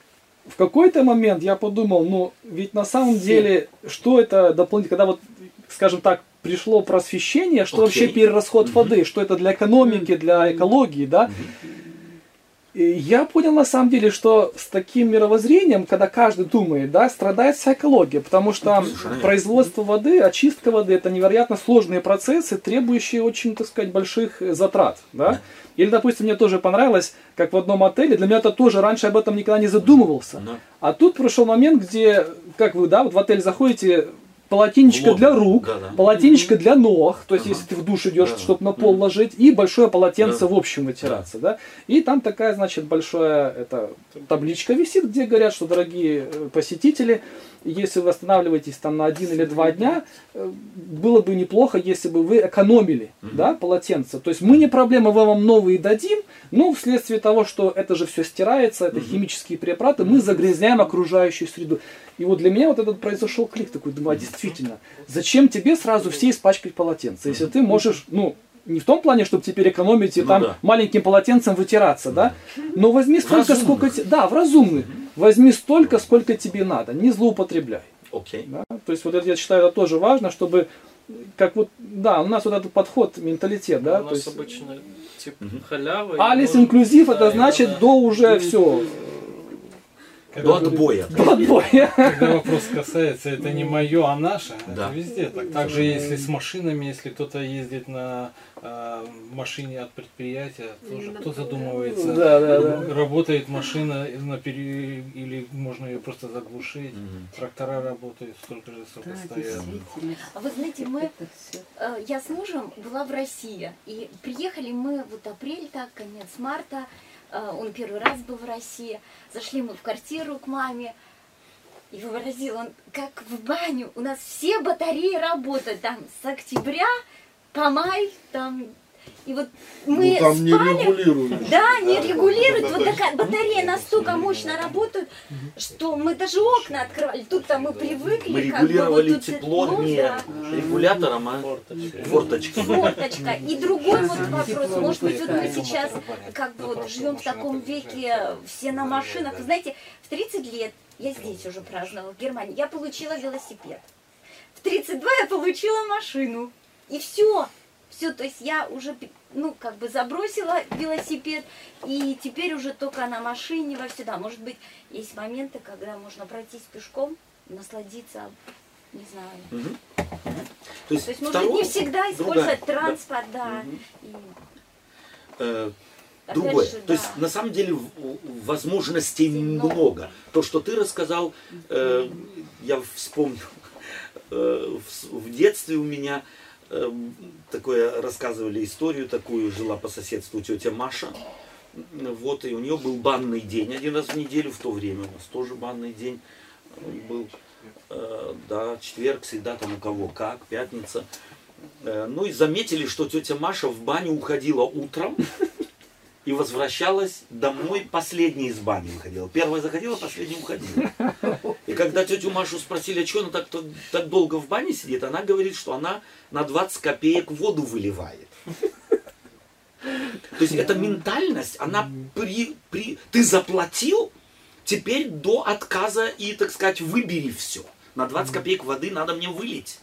в какой-то момент я подумал, ну, ведь на самом деле, что это дополнительно, когда вот, скажем так, пришло просвещение, что okay. вообще перерасход mm-hmm. воды, что это для экономики, для экологии, да. Mm-hmm. И я понял на самом деле, что с таким мировоззрением, когда каждый думает, да, страдает вся экология, потому что mm-hmm. производство воды, очистка воды, это невероятно сложные процессы, требующие очень, так сказать, больших затрат, да. Mm-hmm. Или, допустим, мне тоже понравилось, как в одном отеле, для меня это тоже, раньше об этом никогда не задумывался, mm-hmm. а тут пришел момент, где, как вы, да, вот в отель заходите, полотенечко для рук, да, да. полотенечко для ног, то есть ага. если ты в душ идешь, да, чтобы на пол да. ложить, и большое полотенце да. в общем вытираться, да. да. И там такая, значит, большая это, табличка висит, где говорят, что, дорогие посетители, если вы останавливаетесь там на один или два дня, было бы неплохо, если бы вы экономили угу. да, полотенце. То есть мы не проблема, мы вам новые дадим, но вследствие того, что это же все стирается, это угу. химические препараты, угу. мы загрязняем окружающую среду. И вот для меня вот этот произошел клик такой, думаю, а действительно, зачем тебе сразу все испачкать полотенце, если ты можешь, ну, не в том плане, чтобы теперь экономить и ну, там да. маленьким полотенцем вытираться, да, но возьми столько, разумных. сколько тебе, да, в разумных, возьми столько, сколько тебе надо, не злоупотребляй. Окей. Да? То есть вот это, я считаю, это тоже важно, чтобы, как вот, да, у нас вот этот подход, менталитет, да. У нас то есть, обычно, типа, халява. Алис инклюзив, да, это значит, да. до уже все. До отбоя. До отбоя. Когда вопрос касается, это не мое, а наше, да. это везде. Так, так же, если с машинами, если кто-то ездит на э, машине от предприятия, тоже кто задумывается, да, да, да. работает машина, на пере... или можно ее просто заглушить, угу. трактора работают, столько же срока да, стоят. А вы знаете, мы, я с мужем была в России, и приехали мы вот апрель, так, конец марта, Он первый раз был в России. Зашли мы в квартиру к маме. И вообразил он, как в баню. У нас все батареи работают. Там с октября по май. Там. И вот мы ну, там спали. Не регулируют. Да, не регулируют. Вот такая батарея настолько мощно работает, что мы даже окна открывали. Тут-то мы привыкли. Мы регулировали как бы, вот тепло, тепло не да. регулятором, а форточка. Форточка. И другой вот вопрос. Может быть, вот мы сейчас как бы вот живем в таком веке, все на машинах. Вы знаете, в тридцать лет я здесь уже праздновала, в Германии. Я получила велосипед. В тридцать два я получила машину. И все. Все, то есть я уже, ну, как бы забросила велосипед, и теперь уже только на машине во всегда. Может быть, есть моменты, когда можно пройтись пешком, насладиться, не знаю. Угу. То есть, то есть можно не всегда использовать другая. Транспорт, да. да. Угу. И... э, другое. Же, то да. есть, на самом деле, возможностей много. много. То, что ты рассказал, э, я вспомнил, э, в, в детстве у меня... такое рассказывали историю такую, жила по соседству тетя Маша, вот, и у нее был банный день один раз в неделю, в то время у нас тоже банный день был, да, четверг всегда там у кого как, пятница, ну и заметили, что тетя Маша в баню уходила утром и возвращалась домой, последняя из бани выходила, первая заходила, последняя уходила. И когда тетю Машу спросили, а что она так, так, так долго в бане сидит, она говорит, что она на двадцать копеек воду выливает. То есть эта ментальность, она при... при ты заплатил, теперь до отказа и, так сказать, выбери все. На двадцать копеек воды надо мне вылить.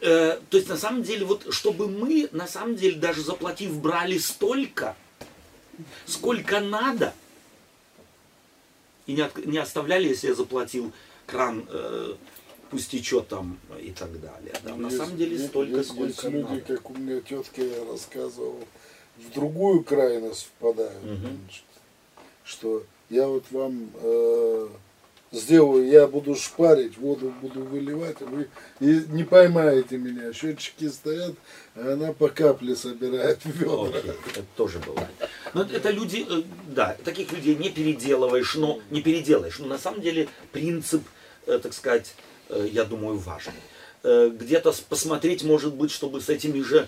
Э, то есть на самом деле, вот чтобы мы, на самом деле, даже заплатив, брали столько, сколько надо. И не, от, не оставляли, если я заплатил кран, э, пусть течет там и так далее. Да, на есть, самом деле есть, столько, есть, сколько есть люди, надо. Как у меня тетка рассказывала, в другую крайность впадают. Угу. Значит, что я вот вам э, сделаю, я буду шпарить, воду буду выливать, и вы и не поймаете меня. Счетчики стоят, а она по капле собирает ведра. Окей, это тоже бывает. Но это люди, да, таких людей не переделываешь, но не переделаешь. Но на самом деле принцип, так сказать, я думаю, важный. Где-то посмотреть, может быть, чтобы с этими же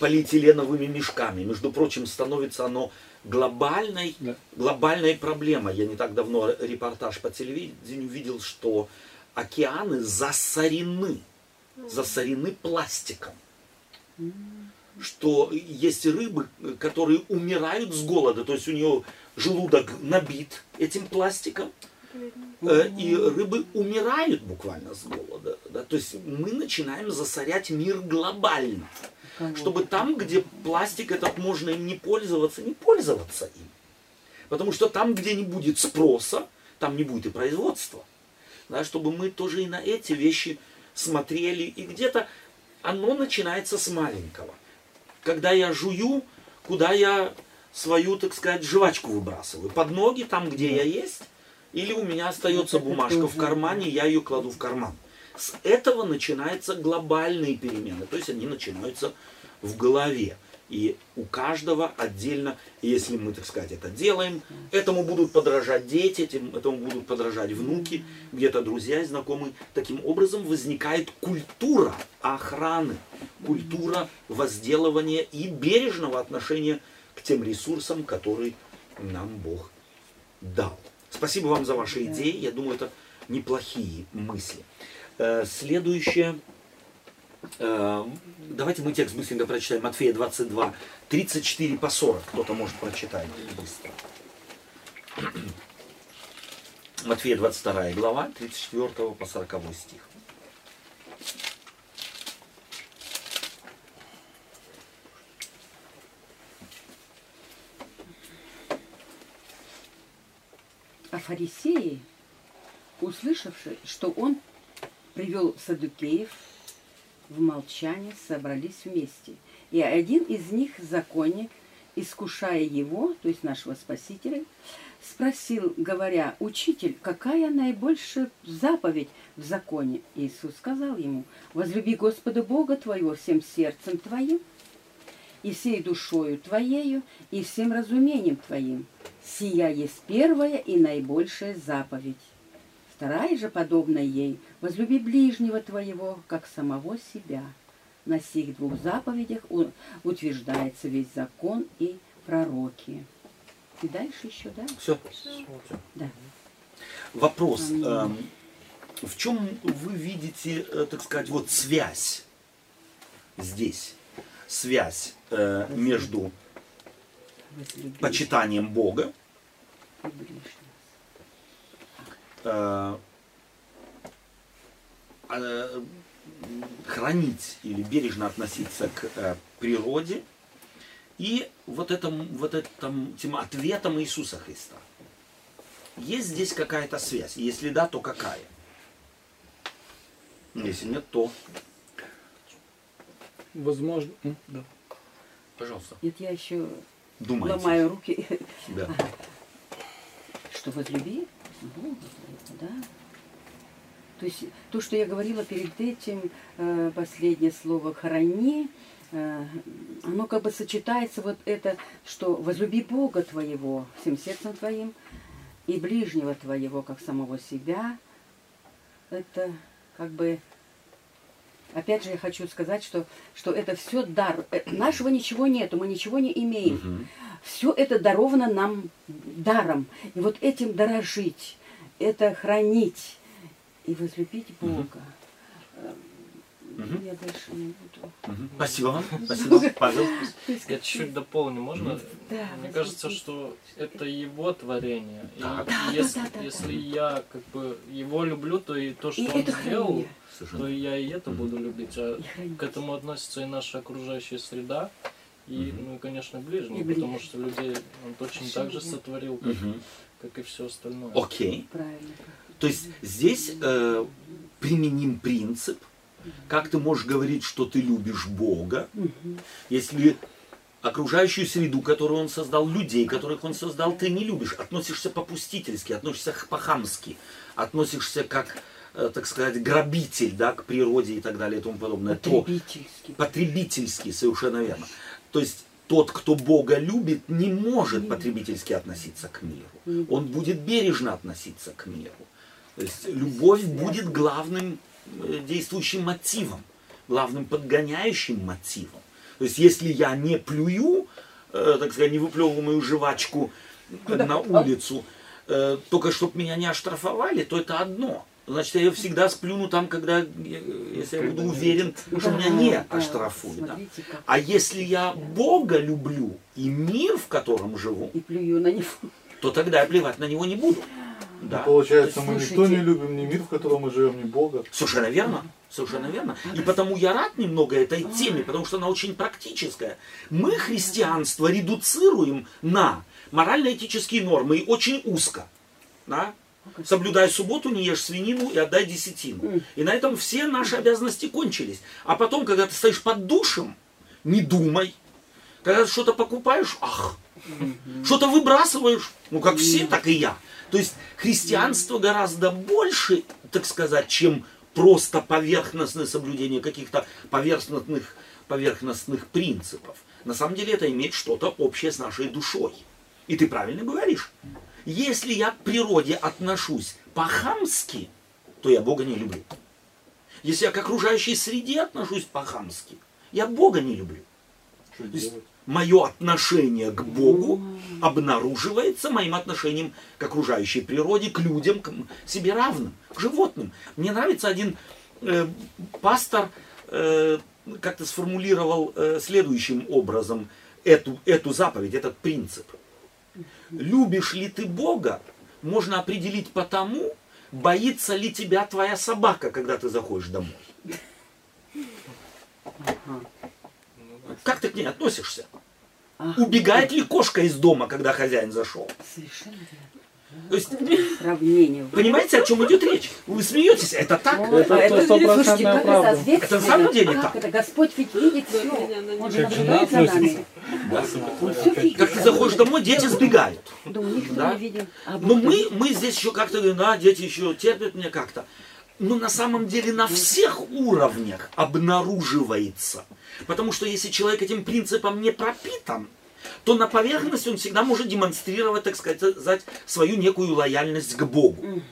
полиэтиленовыми мешками. Между прочим, становится оно глобальной, да. глобальной проблемой. Я не так давно репортаж по телевидению видел, что океаны засорены, засорены пластиком. Что есть рыбы, которые умирают с голода, то есть у нее желудок набит этим пластиком, и рыбы умирают буквально с голода. Да? То есть мы начинаем засорять мир глобально, чтобы там, где пластик этот, можно им не пользоваться, не пользоваться им. Потому что там, где не будет спроса, там не будет и производства. Да? Чтобы мы тоже и на эти вещи смотрели, и где-то оно начинается с маленького. Когда я жую, куда я свою, так сказать, жвачку выбрасываю? Под ноги, там, где да. я есть? Или у меня остается это бумажка в кармане, я ее кладу в карман? С этого начинаются глобальные перемены. То есть они начинаются в голове. И у каждого отдельно, если мы, так сказать, это делаем, этому будут подражать дети, этому будут подражать внуки, где-то друзья и знакомые. Таким образом возникает культура охраны, культура возделывания и бережного отношения к тем ресурсам, которые нам Бог дал. Спасибо вам за ваши идеи. Я думаю, это неплохие мысли. Следующее... Давайте мы текст быстренько прочитаем. Матфея двадцать два, тридцать четыре по сорок. Кто-то может прочитать быстро. Матфея двадцать вторая глава, тридцать четвёртый по сороковой стих. А фарисеи, услышавши, что он привел саддукеев, в молчании собрались вместе. И один из них, законник, искушая его, то есть нашего Спасителя, спросил, говоря: «Учитель, какая наибольшая заповедь в законе?» Иисус сказал ему: «Возлюби Господа Бога твоего всем сердцем твоим, и всей душою твоею, и всем разумением твоим. Сия есть первая и наибольшая заповедь. Вторая же, подобная ей, возлюби ближнего твоего, как самого себя. На сих двух заповедях утверждается весь закон и пророки. И дальше еще, да? Все. Все. Да. Вопрос. Э, в чем вы видите, так сказать, вот связь здесь? Связь э, между почитанием Бога, э, э, хранить или бережно относиться к э, природе и вот этим, вот этим, этим ответом Иисуса Христа. Есть здесь какая-то связь? Если да, то какая? Если нет, то... Возможно... Да. Пожалуйста. Нет, я еще думаете. Ломаю руки. Да. Что возлюби? Бога, да. То есть то, что я говорила перед этим, последнее слово «храни», оно как бы сочетается вот это, что возлюби Бога твоего всем сердцем твоим и ближнего твоего, как самого себя. Это как бы... Опять же, я хочу сказать, что, что это все дар. Нашего ничего нету, мы ничего не имеем. Угу. Все это даровано нам даром. И вот этим дорожить, это хранить и возлюбить Бога. Угу. Я дальше не буду. Угу. Спасибо вам. Спасибо, Павел. Я чуть-чуть дополню, можно? Да, мне кажется, что это его творение. И да, если да, да, если да. я как бы его люблю, то и то, что и он сделал, то я и это буду любить. А к этому относится и наша окружающая среда, и, ну, и конечно, ближний, потому что людей он точно так же сотворил, как, как и все остальное. Окей. Правильно. То есть здесь э, применим принцип, как ты можешь говорить, что ты любишь Бога, если окружающую среду, которую Он создал, людей, которых Он создал, ты не любишь, относишься по-пустительски, относишься по-хамски, относишься как... так сказать, грабитель, да, к природе и так далее и тому подобное. Потребительский. То, потребительский, совершенно верно. То есть тот, кто Бога любит, не может потребительски относиться к миру. Он будет бережно относиться к миру. То есть любовь будет главным действующим мотивом, главным подгоняющим мотивом. То есть если я не плюю, так сказать, не выплевываю мою жвачку на улицу, только чтобы меня не оштрафовали, то это одно. Значит, я ее всегда сплюну там, когда, если я буду уверен, что меня не оштрафуют. Да. А если я Бога люблю и мир, в котором живу, и плюю на него, то тогда я плевать на него не буду. Да. Получается, мы никто не любим, ни мир, в котором мы живем, ни Бога. Совершенно верно. Совершенно верно. И потому я рад немного этой теме, потому что она очень практическая. Мы христианство редуцируем на морально-этические нормы и очень узко. Да? Соблюдай субботу, не ешь свинину и отдай десятину. И на этом все наши обязанности кончились. А потом, когда ты стоишь под душем, не думай. Когда ты что-то покупаешь, ах, что-то выбрасываешь, ну как все, так и я. То есть христианство гораздо больше, так сказать, чем просто поверхностное соблюдение каких-то поверхностных, поверхностных принципов. На самом деле это имеет что-то общее с нашей душой. И ты правильно говоришь. Если я к природе отношусь по-хамски, то я Бога не люблю. Если я к окружающей среде отношусь по-хамски, я Бога не люблю. То есть мое отношение к Богу обнаруживается моим отношением к окружающей природе, к людям, к себе равным, к животным. Мне нравится один э, пастор, э, как-то сформулировал э, следующим образом эту, эту заповедь, этот принцип. Любишь ли ты Бога, можно определить по тому, боится ли тебя твоя собака, когда ты заходишь домой. Ага. Как ты к ней относишься? Ах, Убегает да. ли кошка из дома, когда хозяин зашел? Совершенно верно. То есть, понимаете, о чем идет речь? Вы смеетесь, это так? Ой, это это, слушайте, как это, это на самом деле так. Это Господь ведь видит все. Он же наблюдает за нами. Да. Как ты заходишь домой, дети сбегают. Да, да? Не видим. А Но мы, мы здесь еще как-то говорим, да, дети еще терпят меня как-то. ну, на самом деле на всех уровнях обнаруживается. Потому что если человек этим принципом не пропитан, то на поверхности он всегда может демонстрировать, так сказать, свою некую лояльность к Богу.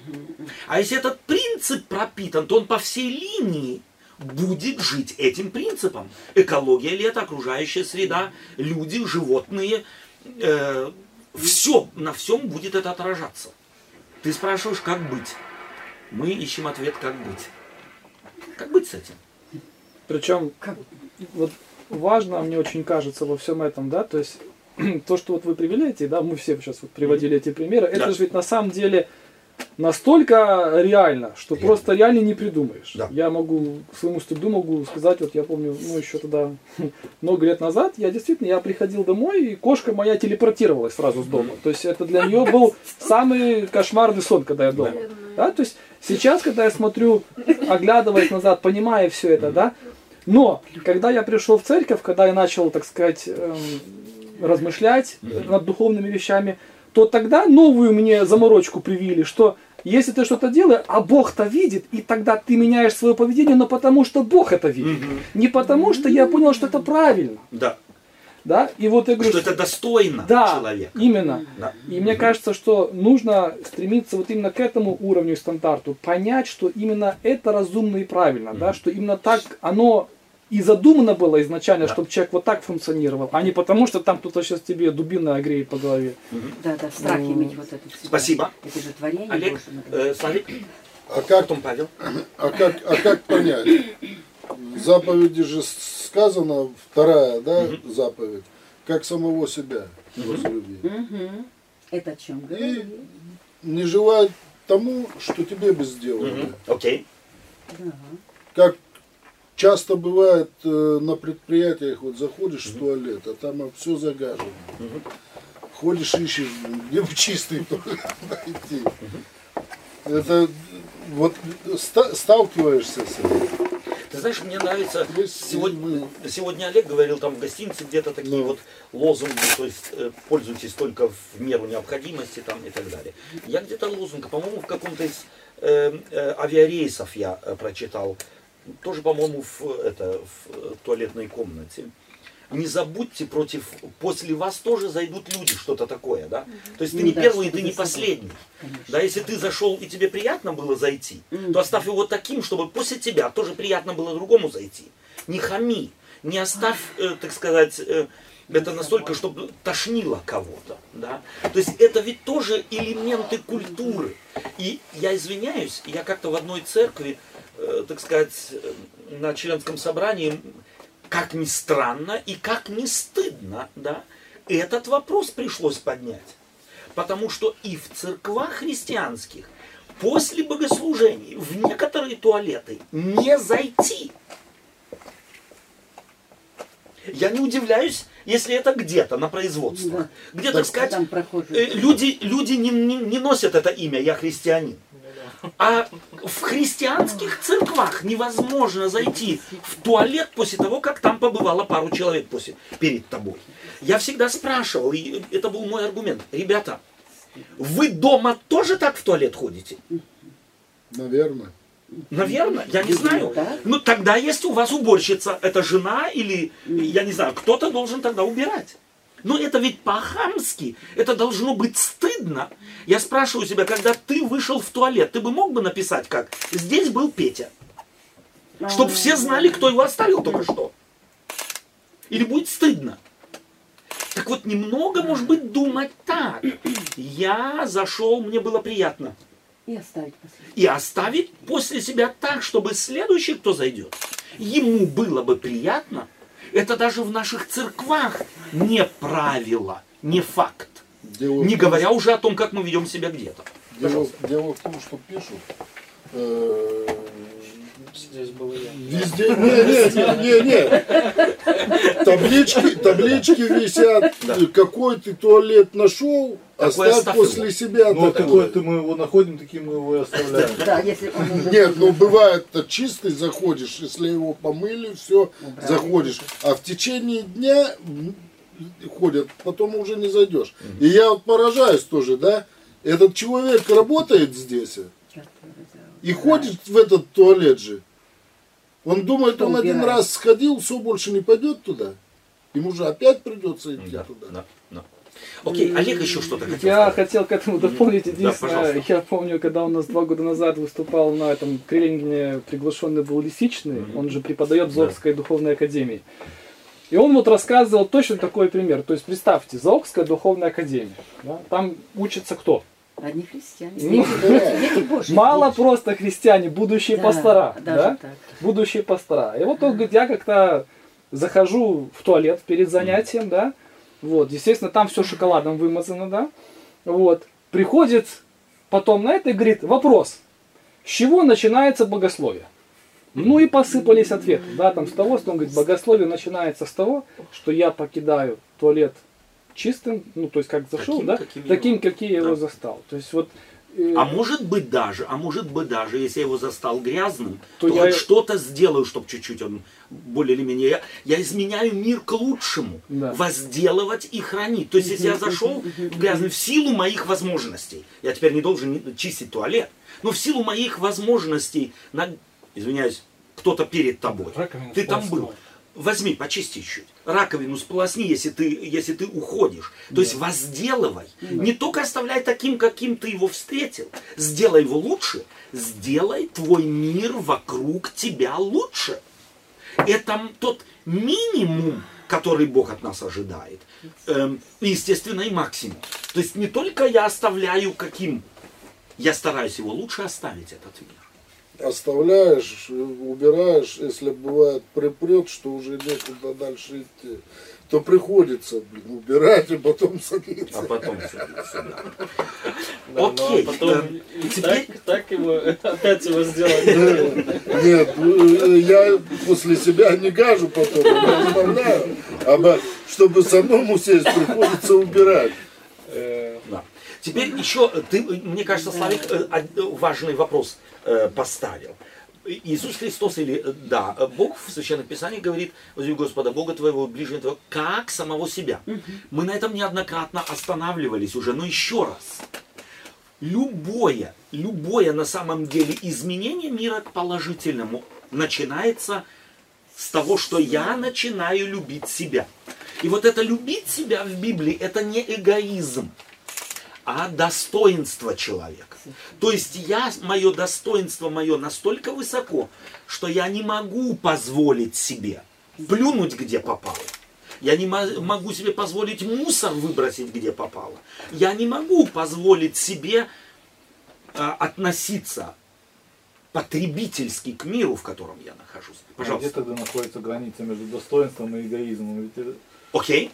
А если этот принцип пропитан, то он по всей линии будет жить этим принципом. Экология ли это, окружающая среда, люди, животные, э, все, на всем будет это отражаться. Ты спрашиваешь, как быть? Мы ищем ответ, как быть. Как быть с этим? Причем, вот важно, мне очень кажется, во всем этом, да, то есть то, что вот вы привели эти, да, мы все сейчас вот приводили эти примеры, да. Это же ведь на самом деле настолько реально, что реально. Просто реально не придумаешь. Да. Я могу к своему стыду могу сказать, вот я помню, ну еще тогда много лет назад, я действительно, я приходил домой, и кошка моя телепортировалась сразу с дома. То есть это для нее был самый кошмарный сон, когда я дома. Да, то есть сейчас, когда я смотрю, оглядываясь назад, понимая все это, да, но когда я пришел в церковь, когда я начал, так сказать, размышлять над духовными вещами, то тогда новую мне заморочку привили, что если ты что-то делаешь, а Бог-то видит, и тогда ты меняешь свое поведение, но потому что Бог это видит. Угу. Не потому что я понял, что это правильно. Да. Да? И вот я говорю, что, что это достойно да, человека. Именно. Да. И угу. мне кажется, что нужно стремиться вот именно к этому уровню и стандарту, понять, что именно это разумно и правильно, угу. да? Что именно так оно... И задумано было изначально, да. чтобы человек вот так функционировал, а не потому, что там кто-то сейчас тебе дубина огреет по голове. Да, да, в страхе ну... иметь вот это всегда. Спасибо. Это же творение. Олег, э, Славик. А как, потом Павел. А как, а как понять? В заповеди же сказано, вторая да, угу. заповедь, как самого себя угу. возлюби. Угу. Это о чем? И не желать тому, что тебе бы сделали. Угу. Окей. Как часто бывает э, на предприятиях, вот заходишь mm-hmm. в туалет, а там все загажено. Mm-hmm. Ходишь, ищешь, где бы чистый туалет найти. Mm-hmm. Это вот ста сталкиваешься с этим. Ты знаешь, мне нравится, сегодня, сегодня Олег говорил, там в гостинице где-то такие yeah. вот лозунги, то есть э, пользуйтесь только в меру необходимости там, и так далее. Я где-то лозунг, по-моему, в каком-то из э, э, авиарейсов я э, прочитал. Тоже, по-моему, в, это, в туалетной комнате. Не забудьте, против после вас тоже зайдут люди, что-то такое, да? То есть ты не, не первый, и ты не последний. Да, если ты зашел, и тебе приятно было зайти, mm-hmm. то оставь его таким, чтобы после тебя тоже приятно было другому зайти. Не хами, не оставь, э, так сказать, э, это настолько, чтобы тошнило кого-то, да? То есть это ведь тоже элементы культуры. И я извиняюсь, я как-то в одной церкви, так сказать, на членском собрании, как ни странно и как ни стыдно, да, этот вопрос пришлось поднять. Потому что и в церквах христианских после богослужений в некоторые туалеты не зайти. Я не удивляюсь, если это где-то на производствах. Да. Где, так сказать, люди, люди не, не, не носят это имя «я христианин». А в христианских церквах невозможно зайти в туалет после того, как там побывало пару человек после, перед тобой. Я всегда спрашивал, и это был мой аргумент. Ребята, вы дома тоже так в туалет ходите? Наверное. Наверное, я не знаю. Но тогда есть у вас уборщица, это жена или, я не знаю, кто-то должен тогда убирать. Но это ведь по-хамски, это должно быть стыдно. Я спрашиваю себя, когда ты вышел в туалет, ты бы мог бы написать как? Здесь был Петя. Чтобы все знали, кто его оставил только что. Или будет стыдно. Так вот, немного, может быть, думать так. Я зашел, мне было приятно. И оставить после себя. И оставить после себя так, чтобы следующий, кто зайдет, ему было бы приятно. Это даже в наших церквах не правило, не факт. Дело не говоря уже о том, как мы ведем себя где-то. Дело, дело в том, что пишут. Э, Здесь был я. Везде. Не, не, не, не. Таблички, таблички висят. Да. Какой ты туалет нашел, такой оставь после себя. Ну, какой-то мы его находим, таким мы его и оставляем. Да, если он нет, ну бывает-то чистый, заходишь, если его помыли, все, да, заходишь. А в течение дня ходят, потом уже не зайдешь. И я вот поражаюсь тоже, да? Этот человек работает здесь. И ходит в этот туалет же. Он думает, он один раз сходил, все, больше не пойдет туда. Ему же опять придется идти туда. Окей, Олег еще что-то хотел. Я хотел к этому дополнить единственное. Я помню, когда у нас два года назад выступал на этом Криллингене, приглашенный был Лисичный, он же преподает в Зоокской Духовной Академии. И он вот рассказывал точно такой пример. То есть представьте, Зоокская Духовная Академия. Да? Там учатся кто? Одни христиане. Ну, да. Мало просто христиане, будущие да, пастора. Да? Будущие пастора. И вот он говорит, я как-то захожу в туалет перед занятием, да. Вот, естественно, там все шоколадом вымазано, да. Вот. Приходит потом на это и говорит, вопрос, с чего начинается богословие? Ну и посыпались ответы, да, там с того, что он говорит, богословие начинается с того, что я покидаю туалет чистым, ну то есть как зашел, таким, да, каким таким, его. какие я да. его застал. То есть вот. Э... А может быть даже, а может быть даже, если я его застал грязным, то, то я что-то сделаю, чтобы чуть-чуть он более или менее. Я, я изменяю мир к лучшему, да. возделывать и хранить. То есть если я зашел в грязный в силу моих возможностей, я теперь не должен чистить туалет, но в силу моих возможностей на извиняюсь, кто-то перед тобой. Раковину ты там был. Возьми, почисти чуть. Раковину сполосни, если ты, если ты уходишь. То да. есть возделывай. Да. Не только оставляй таким, каким ты его встретил. Сделай его лучше. Сделай твой мир вокруг тебя лучше. Это тот минимум, который Бог от нас ожидает. Эм, естественно, и максимум. То есть не только я оставляю каким. Я стараюсь его лучше оставить, этот мир. Оставляешь, убираешь, если бывает припрет, что уже некуда дальше идти, то приходится, блин, убирать и потом садиться. А потом садиться, да. Окей. Так его, опять его сделать. Нет, я после себя не гажу потом, я оставляю. А чтобы самому сесть, приходится убирать. Теперь еще, ты, мне кажется, Славик важный вопрос поставил. Иисус Христос или, да, Бог в Священном Писании говорит, возьми Господа Бога твоего, ближнего твоего, как самого себя. Мы на этом неоднократно останавливались уже, но еще раз. Любое, любое на самом деле изменение мира к положительному начинается с того, что я начинаю любить себя. И вот это любить себя в Библии, это не эгоизм, а достоинство человека. То есть я, мое достоинство мое настолько высоко, что я не могу позволить себе плюнуть где попало. Я не могу себе позволить мусор выбросить где попало. Я не могу позволить себе э, относиться потребительски к миру, в котором я нахожусь. Пожалуйста. А где тогда находится граница между достоинством и эгоизмом? Окей.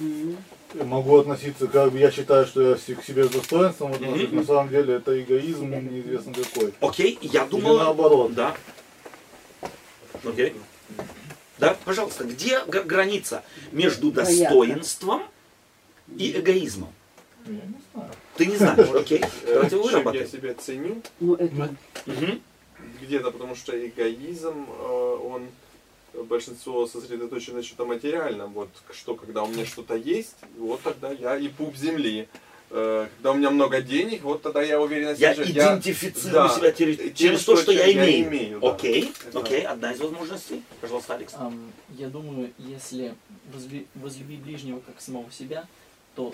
Я могу относиться, как бы я считаю, что я к себе с достоинством отношусь, mm-hmm. на самом деле это эгоизм неизвестно какой. Окей, okay, я думал... Или наоборот. Да. Окей. Okay. Да, пожалуйста, где граница между достоинством и эгоизмом? Я не знаю. Ты не знаешь, окей. Давайте выработаем. Я себя ценю. Где-то, потому что эгоизм, он... Большинство сосредоточено на чем-то материальном. Вот что, когда у меня что-то есть, вот тогда я и пуп земли. Когда у меня много денег, вот тогда я уверен, я идентифицирую я, себя да, через, через то, что, что я имею. Я имею да. Окей, окей, одна из возможностей. Пожалуйста, Алекс. Um, я думаю, если возлюби, возлюби ближнего как самого себя, то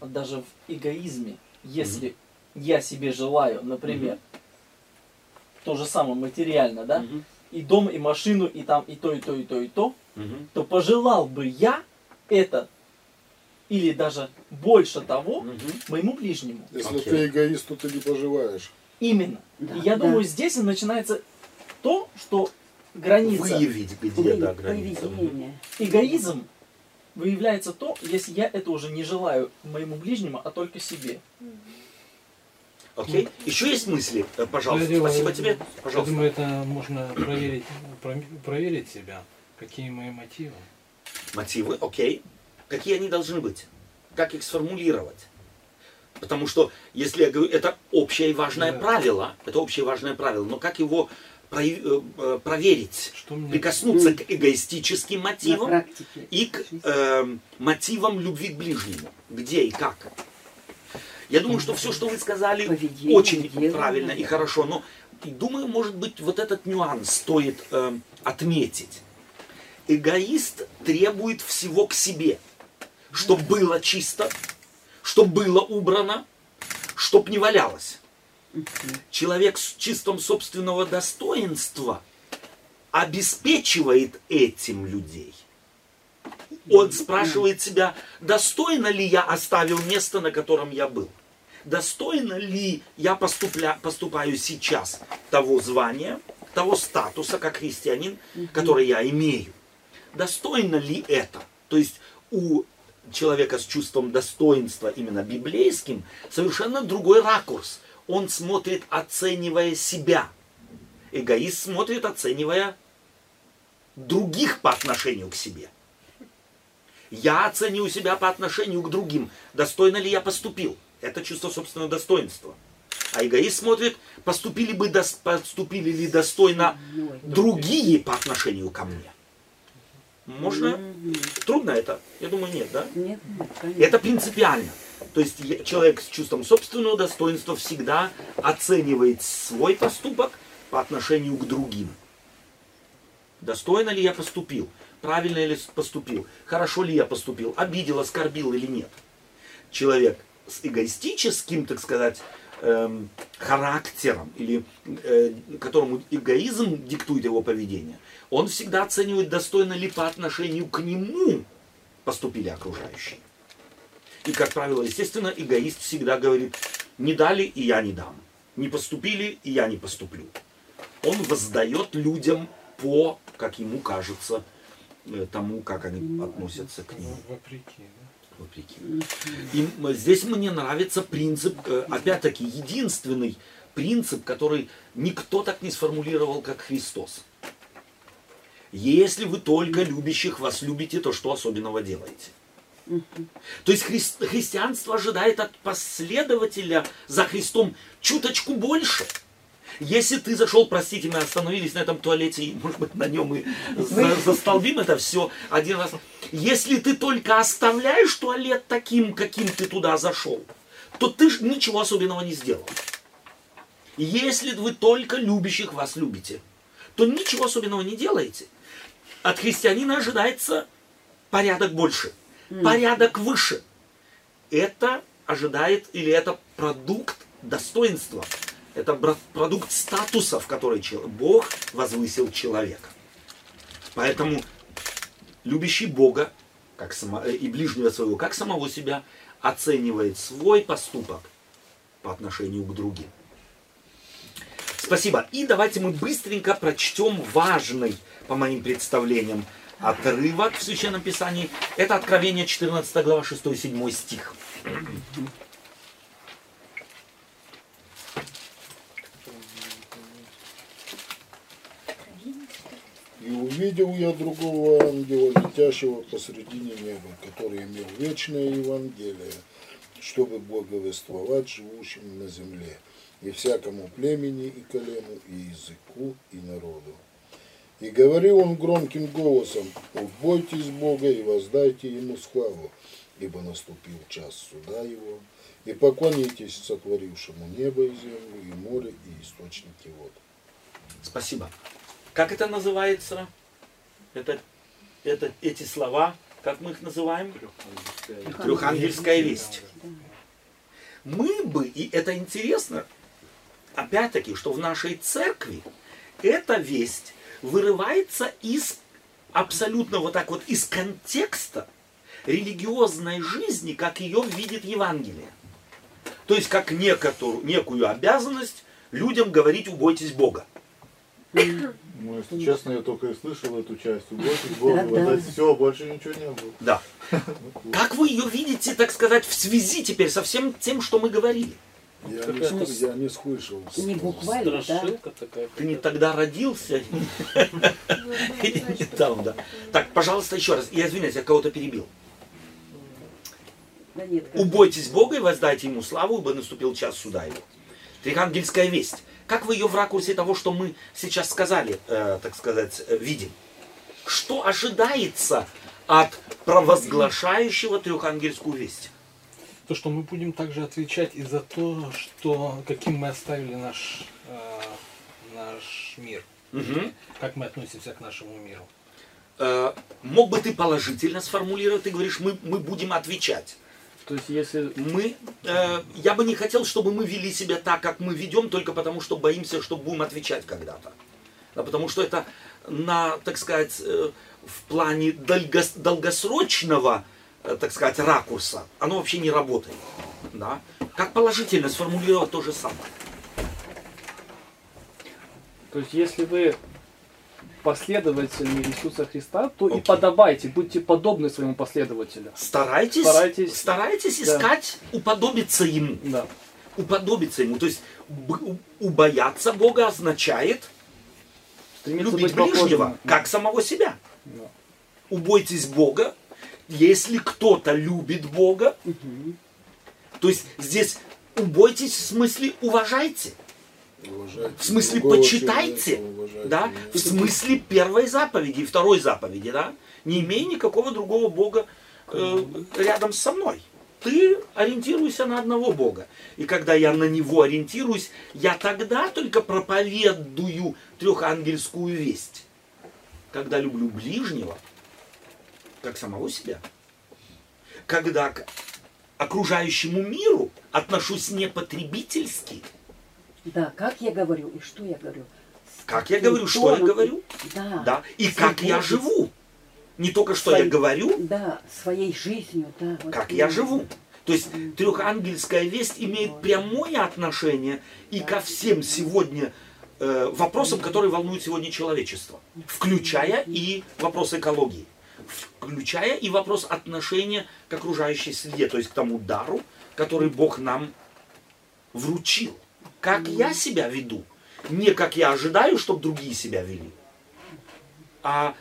даже в эгоизме, если mm-hmm. я себе желаю, например, mm-hmm. то же самое материально, да? Mm-hmm. и дом, и машину, и там, и то, и то, и то, и то, угу. то пожелал бы я это, или даже больше того, угу. моему ближнему. Если okay. ты эгоист, то ты не пожелаешь. Именно. Да, и я да. думаю, здесь начинается то, что граница... Выявить, где Вы... да, граница. Выявление. Эгоизм выявляется то, если я это уже не желаю моему ближнему, а только себе. Окей. Okay. Еще есть мысли? Пожалуйста. Спасибо делаю, тебе. Пожалуйста. Я думаю, это можно проверить, проверить себя. Какие мои мотивы? Мотивы, окей. Okay. Какие они должны быть? Как их сформулировать? Потому что, если я говорю, это общее и важное да. правило, это общее и важное правило, но как его проверить? Что мне... Прикоснуться к эгоистическим мотивам и к э, мотивам любви к ближнему. Где и как? Я думаю, что все, что вы сказали, поведение, очень дело, правильно да. и хорошо, но И думаю, может быть, вот этот нюанс стоит э, отметить. Эгоист требует всего к себе, чтобы было чисто, чтобы было убрано, чтобы не валялось. Человек с чувством собственного достоинства обеспечивает этим людей. Он спрашивает себя, достойно ли я оставил место, на котором я был? Достойно ли я поступля, поступаю сейчас того звания, того статуса, как христианин, который я имею? Достойно ли это? То есть у человека с чувством достоинства, именно библейским, совершенно другой ракурс. Он смотрит, оценивая себя. Эгоист смотрит, оценивая других по отношению к себе. Я оценю себя по отношению к другим. Достойно ли я поступил? Это чувство собственного достоинства. А эгоист смотрит, поступили, бы, поступили ли достойно другие по отношению ко мне. Можно? Трудно это? Я думаю, нет, да? Нет, конечно. Это принципиально. То есть человек с чувством собственного достоинства всегда оценивает свой поступок по отношению к другим. Достойно ли я поступил? Правильно ли поступил? Хорошо ли я поступил? Обидел, оскорбил или нет? Человек с эгоистическим, так сказать, эм, характером, или э, которому эгоизм диктует его поведение, он всегда оценивает, достойно ли по отношению к нему поступили окружающие. И, как правило, естественно, эгоист всегда говорит, не дали, и я не дам. Не поступили, и я не поступлю. Он воздает людям по, как ему кажется, тому, как они относятся к нему. Вопреки. Вопреки. И здесь мне нравится принцип, опять-таки, единственный принцип, который никто так не сформулировал, как Христос. Если вы только любящих вас любите, то что особенного делаете? То есть хри- христианство ожидает от последователя за Христом чуточку больше. Если ты зашел, простите, мы остановились на этом туалете, и, может быть, на нем и за- застолбим это все один раз. Если ты только оставляешь туалет таким, каким ты туда зашел, то ты ж ничего особенного не сделал. Если вы только любящих вас любите, то ничего особенного не делаете. От христианина ожидается порядок больше. Порядок выше. Это ожидает, или это продукт достоинства. Это продукт статуса, в который Бог возвысил человека. Поэтому любящий Бога как само, и ближнего своего, как самого себя, оценивает свой поступок по отношению к другим. Спасибо. И давайте мы быстренько прочтем важный, по моим представлениям, отрывок в Священном Писании. Это Откровение четырнадцатая глава, шестой-седьмой стих. «И увидел я другого ангела, летящего посредине неба, который имел вечное Евангелие, чтобы благовествовать живущим на земле, и всякому племени, и колену, и языку, и народу. И говорил он громким голосом, бойтесь Бога и воздайте Ему славу, ибо наступил час суда Его, и поклонитесь сотворившему небо и землю, и море, и источники вод». Спасибо. Как это называется? Это, это, эти слова, как мы их называем? Трехангельская, Трехангельская весть. Мы бы, и это интересно, опять-таки, что в нашей церкви эта весть вырывается из абсолютно вот так вот из контекста религиозной жизни, как ее видит Евангелие. То есть как некоторую, некую обязанность людям говорить «убойтесь Бога». Ну, если честно, я только и слышал эту часть. «Убойтесь Бога, воздать все, больше ничего не было». Да. Как вы ее видите, так сказать, в связи теперь со всем тем, что мы говорили? Я не, ну, я не слышал. Не буквально, страшилка, да? Такая. Ты не тогда родился. Там, да. Так, пожалуйста, еще раз. Я извиняюсь, я кого-то перебил. «Убойтесь Бога и воздайте Ему славу, ибо наступил час суда Его». Трехангельская весть. Как вы ее в ракурсе того, что мы сейчас сказали, э, так сказать, видим? Что ожидается от провозглашающего трехангельскую весть? То, что мы будем также отвечать и за то, что, каким мы оставили наш э, наш мир. Угу. Как мы относимся к нашему миру? Э, мог бы ты положительно сформулировать, ты говоришь, мы, мы будем отвечать. То есть, если мы, э, я бы не хотел, чтобы мы вели себя так, как мы ведем, только потому что боимся, что будем отвечать когда-то. Да, потому что это, на, так сказать, э, в плане долгос, долгосрочного, э, так сказать, ракурса, оно вообще не работает. Да? Как положительно сформулировать то же самое? То есть, если вы последователями Иисуса Христа, то окей. И подобайте, будьте подобны своему последователю. Старайтесь, старайтесь, старайтесь искать, да. Уподобиться Ему. Да. Уподобиться Ему. То есть, убояться Бога означает стремиться любить ближнего, да. Как самого себя. Да. Убойтесь Бога, если кто-то любит Бога. Угу. То есть, здесь убойтесь в смысле уважайте. Уважайте, в смысле почитайте, уважайте, да? В смысле первой заповеди и второй заповеди, да? Не имей никакого другого Бога э, рядом со мной. Ты ориентируйся на одного Бога. И когда я на Него ориентируюсь, я тогда только проповедую трехангельскую весть. Когда люблю ближнего, как самого себя. Когда к окружающему миру отношусь непотребительски. Да, как я говорю и что я говорю. Как я говорю, что я говорю. Да. Да. И как я живу. Не только что я говорю. Да, своей жизнью. Да, вот как я живу. То есть трехангельская весть имеет прямое отношение и ко всем сегодня э, вопросам, которые волнуют сегодня человечество. Включая и вопрос экологии. Включая и вопрос отношения к окружающей среде. То есть к тому дару, который Бог нам вручил. Как я себя веду, не как я ожидаю, чтобы другие себя вели, а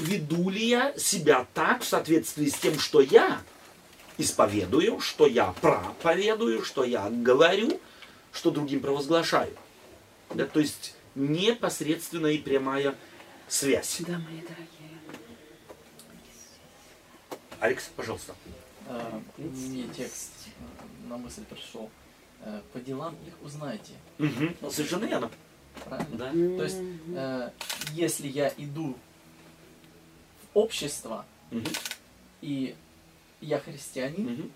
веду ли я себя так в соответствии с тем, что я исповедую, что я проповедую, что я говорю, что другим провозглашаю. Да, то есть непосредственная и прямая связь. Да, мои дорогие. Алекс, пожалуйста. А, мне текст на мысль пришел. По делам их узнаете. Угу. Совершенно верно. Правильно? Да. То есть, э, если я иду в общество, угу. И я христианин, угу.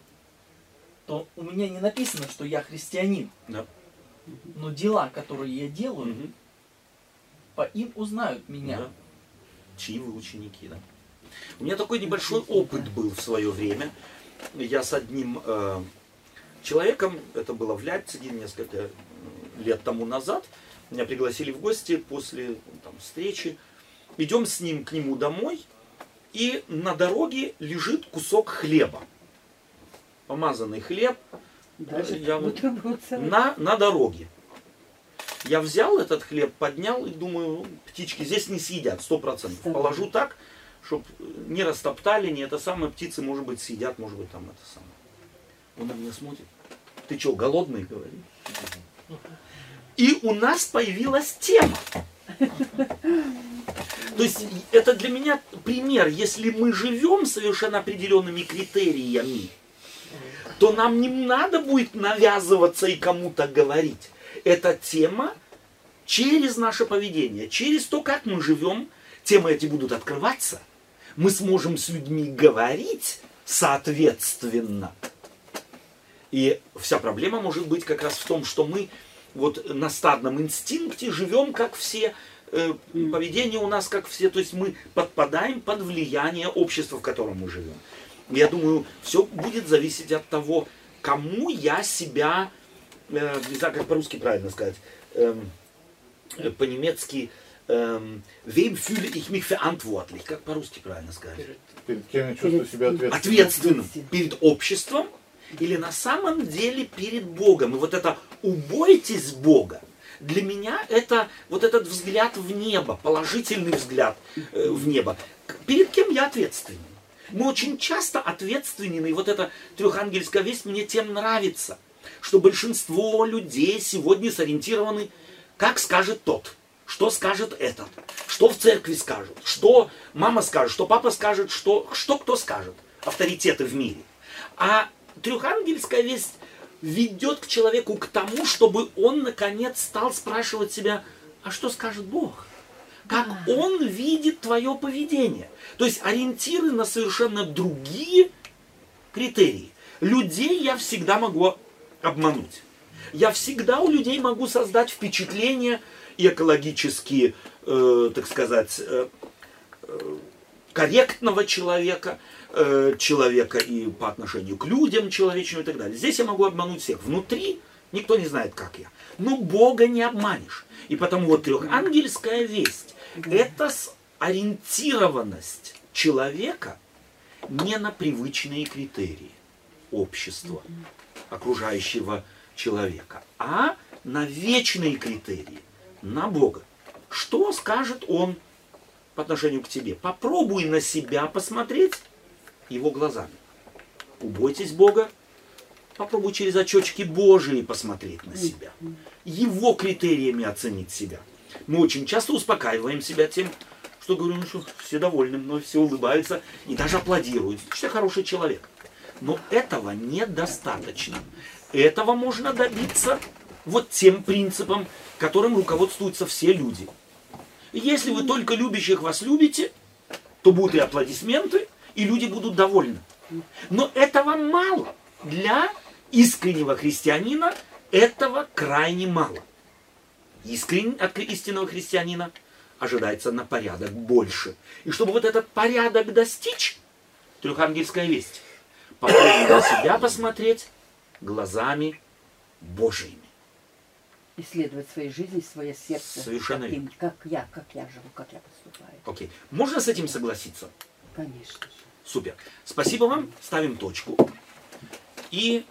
То у меня не написано, что я христианин. Да. Но дела, которые я делаю, угу. По им узнают меня. Да. Чьи вы ученики, да? У меня такой небольшой опыт был в свое время. Я с одним... Э, человеком, это было в Ляпциге несколько лет тому назад, меня пригласили в гости после там, встречи. Идем с ним к нему домой, и на дороге лежит кусок хлеба. Помазанный хлеб я, на, на дороге. Я взял этот хлеб, поднял и думаю, птички здесь не съедят, сто процентов. Положу так, чтобы не растоптали, не это самое, птицы, может быть, съедят, может быть, там это самое. Он на меня смотрит. Ты что, голодный, говорит? И у нас появилась тема. То есть это для меня пример. Если мы живем совершенно определенными критериями, то нам не надо будет навязываться и кому-то говорить. Эта тема через наше поведение, через то, как мы живем, темы эти будут открываться. Мы сможем с людьми говорить соответственно. И вся проблема может быть как раз в том, что мы вот на стадном инстинкте живем как все, э, поведение у нас как все, то есть мы подпадаем под влияние общества, в котором мы живем. Я думаю, все будет зависеть от того, кому я себя, э, не знаю, как по-русски правильно сказать, э, по-немецки, «Wem fühle ich mich verantwortlich», как по-русски правильно сказать? Перед кем я чувствую себя ответственным? Ответственным перед обществом. Или на самом деле перед Богом. И вот это «убойтесь Бога» для меня это вот этот взгляд в небо, положительный взгляд э, в небо. Перед кем я ответственен? Мы очень часто ответственны, и вот эта трехангельская весть мне тем нравится, что большинство людей сегодня сориентированы, как скажет тот, что скажет этот, что в церкви скажут, что мама скажет, что папа скажет, что, что кто скажет, авторитеты в мире. А трехангельская весть ведет к человеку к тому, чтобы он, наконец, стал спрашивать себя, а что скажет Бог? Как да. Он видит твое поведение. То есть ориентиры на совершенно другие критерии. Людей я всегда могу обмануть. Я всегда у людей могу создать впечатление и экологически, э, так сказать, э, корректного человека, э, человека и по отношению к людям человечному и так далее. Здесь я могу обмануть всех. Внутри никто не знает, как я. Но Бога не обманешь. И потому вот трехангельская весть – это ориентированность человека не на привычные критерии общества, окружающего человека, а на вечные критерии, на Бога. Что скажет Он по отношению к тебе? Попробуй на себя посмотреть Его глазами. Убойтесь Бога. Попробуй через очечки Божии посмотреть на себя. Его критериями оценить себя. Мы очень часто успокаиваем себя тем, что говорим, что все довольны мной, все улыбаются и даже аплодируют. Что я хороший человек. Но этого недостаточно. Этого можно добиться вот тем принципом, которым руководствуются все люди. Если вы только любящих вас любите, то будут и аплодисменты, и люди будут довольны. Но этого мало. Для искреннего христианина этого крайне мало. Искрен... От истинного христианина ожидается на порядок больше. И чтобы вот этот порядок достичь, трехангельская весть, попробуй на себя посмотреть глазами Божьими. Исследовать своей жизни, свое сердце. Совершенно верно. Как я, как я живу, как я поступаю. Окей. Можно с этим согласиться? Конечно же. Супер. Спасибо вам. Ставим точку. И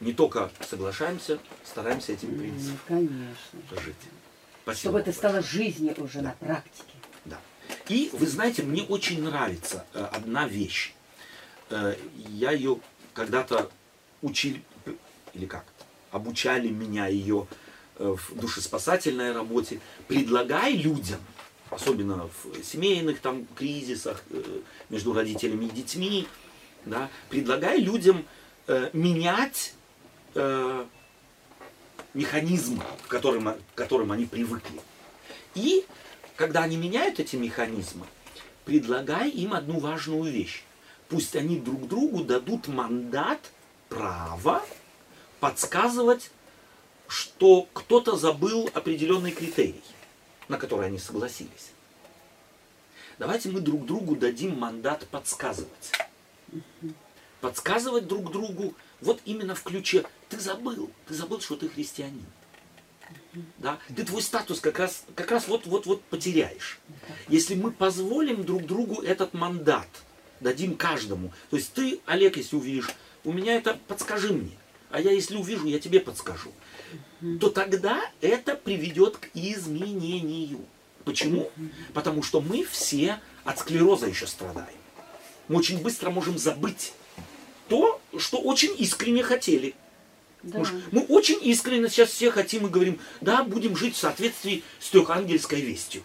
не только соглашаемся, стараемся этим принципом Конечно. жить. Спасибо Чтобы это стало жизнью уже да. на практике. Да. И вы знаете, мне очень нравится одна вещь. Я ее когда-то учили, или как, обучали меня ее в душеспасательной работе. Предлагай людям, особенно в семейных там кризисах между родителями и детьми, да, предлагай людям менять э, механизм, к которым, к которым они привыкли. И когда они меняют эти механизмы, предлагай им одну важную вещь. Пусть они друг другу дадут мандат, право подсказывать, что кто-то забыл определенный критерий, на который они согласились. Давайте мы друг другу дадим мандат подсказывать. Подсказывать друг другу, вот именно в ключе, ты забыл, ты забыл, что ты христианин. Да? Ты твой статус как раз, как раз вот, вот, вот потеряешь. Если мы позволим друг другу этот мандат, дадим каждому. То есть ты, Олег, если увидишь, у меня это подскажи мне, а я если увижу, я тебе подскажу. То тогда это приведет к изменению. Почему? Потому что мы все от склероза еще страдаем. Мы очень быстро можем забыть то, что очень искренне хотели. Да. Может, мы очень искренне сейчас все хотим и говорим, да, будем жить в соответствии с трехангельской вестью.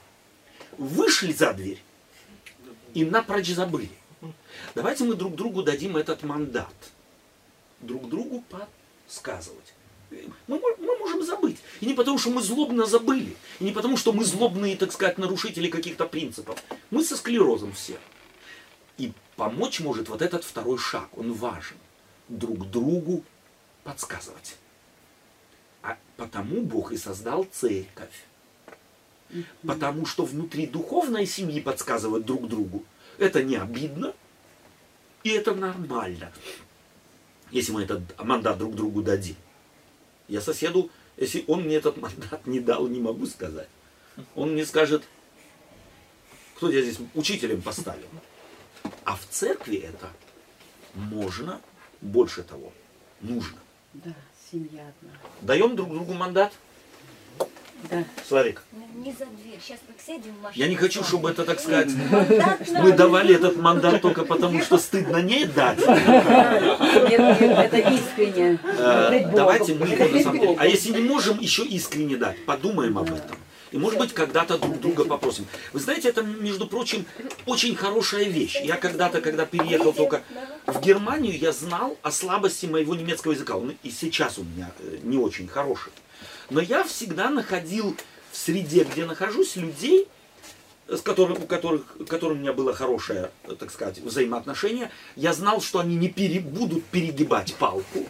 Вышли за дверь и напрочь забыли. Давайте мы друг другу дадим этот мандат. Друг другу подсказывать. Мы, мы можем забыть. И не потому, что мы злобно забыли. И не потому, что мы злобные, так сказать, нарушители каких-то принципов. Мы со склерозом все. И помочь может вот этот второй шаг, он важен. Друг другу подсказывать. А потому Бог и создал церковь. Потому что внутри духовной семьи подсказывать друг другу, это не обидно, и это нормально. Если мы этот мандат друг другу дадим. Я соседу, если он мне этот мандат не дал, не могу сказать. Он мне скажет, кто тебя здесь учителем поставил. А в церкви это можно, больше того, нужно. Да, семья одна. Даем друг другу мандат? Да. Славик. Не за дверь, сейчас мы сядем в машину. Я не хочу, чтобы это, так сказать, мы давали этот мандат только потому, что стыдно не дать. Нет, это искренне. Давайте мы его на самом деле. А если не можем еще искренне дать, подумаем об этом. И, может быть, когда-то друг друга попросим. Вы знаете, это, между прочим, очень хорошая вещь. Я когда-то, когда переехал только в Германию, я знал о слабости моего немецкого языка. Он и сейчас у меня не очень хороший. Но я всегда находил в в среде, где нахожусь, людей, с которым, у которых, которым у меня было хорошее, так сказать, взаимоотношение, я знал, что они не пере, будут перегибать палку,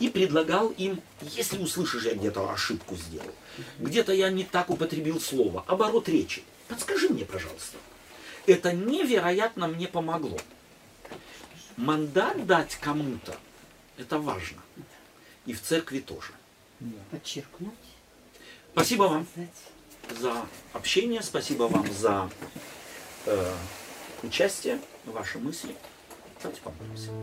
и предлагал им, если услышишь, я где-то ошибку сделал, где-то я не так употребил слово, оборот речи, подскажи мне, пожалуйста. Это невероятно мне помогло. Мандат дать кому-то, это важно. И в церкви тоже. Подчеркнуть. Спасибо вам за общение, спасибо вам за э, участие, ваши мысли. Давайте помолимся.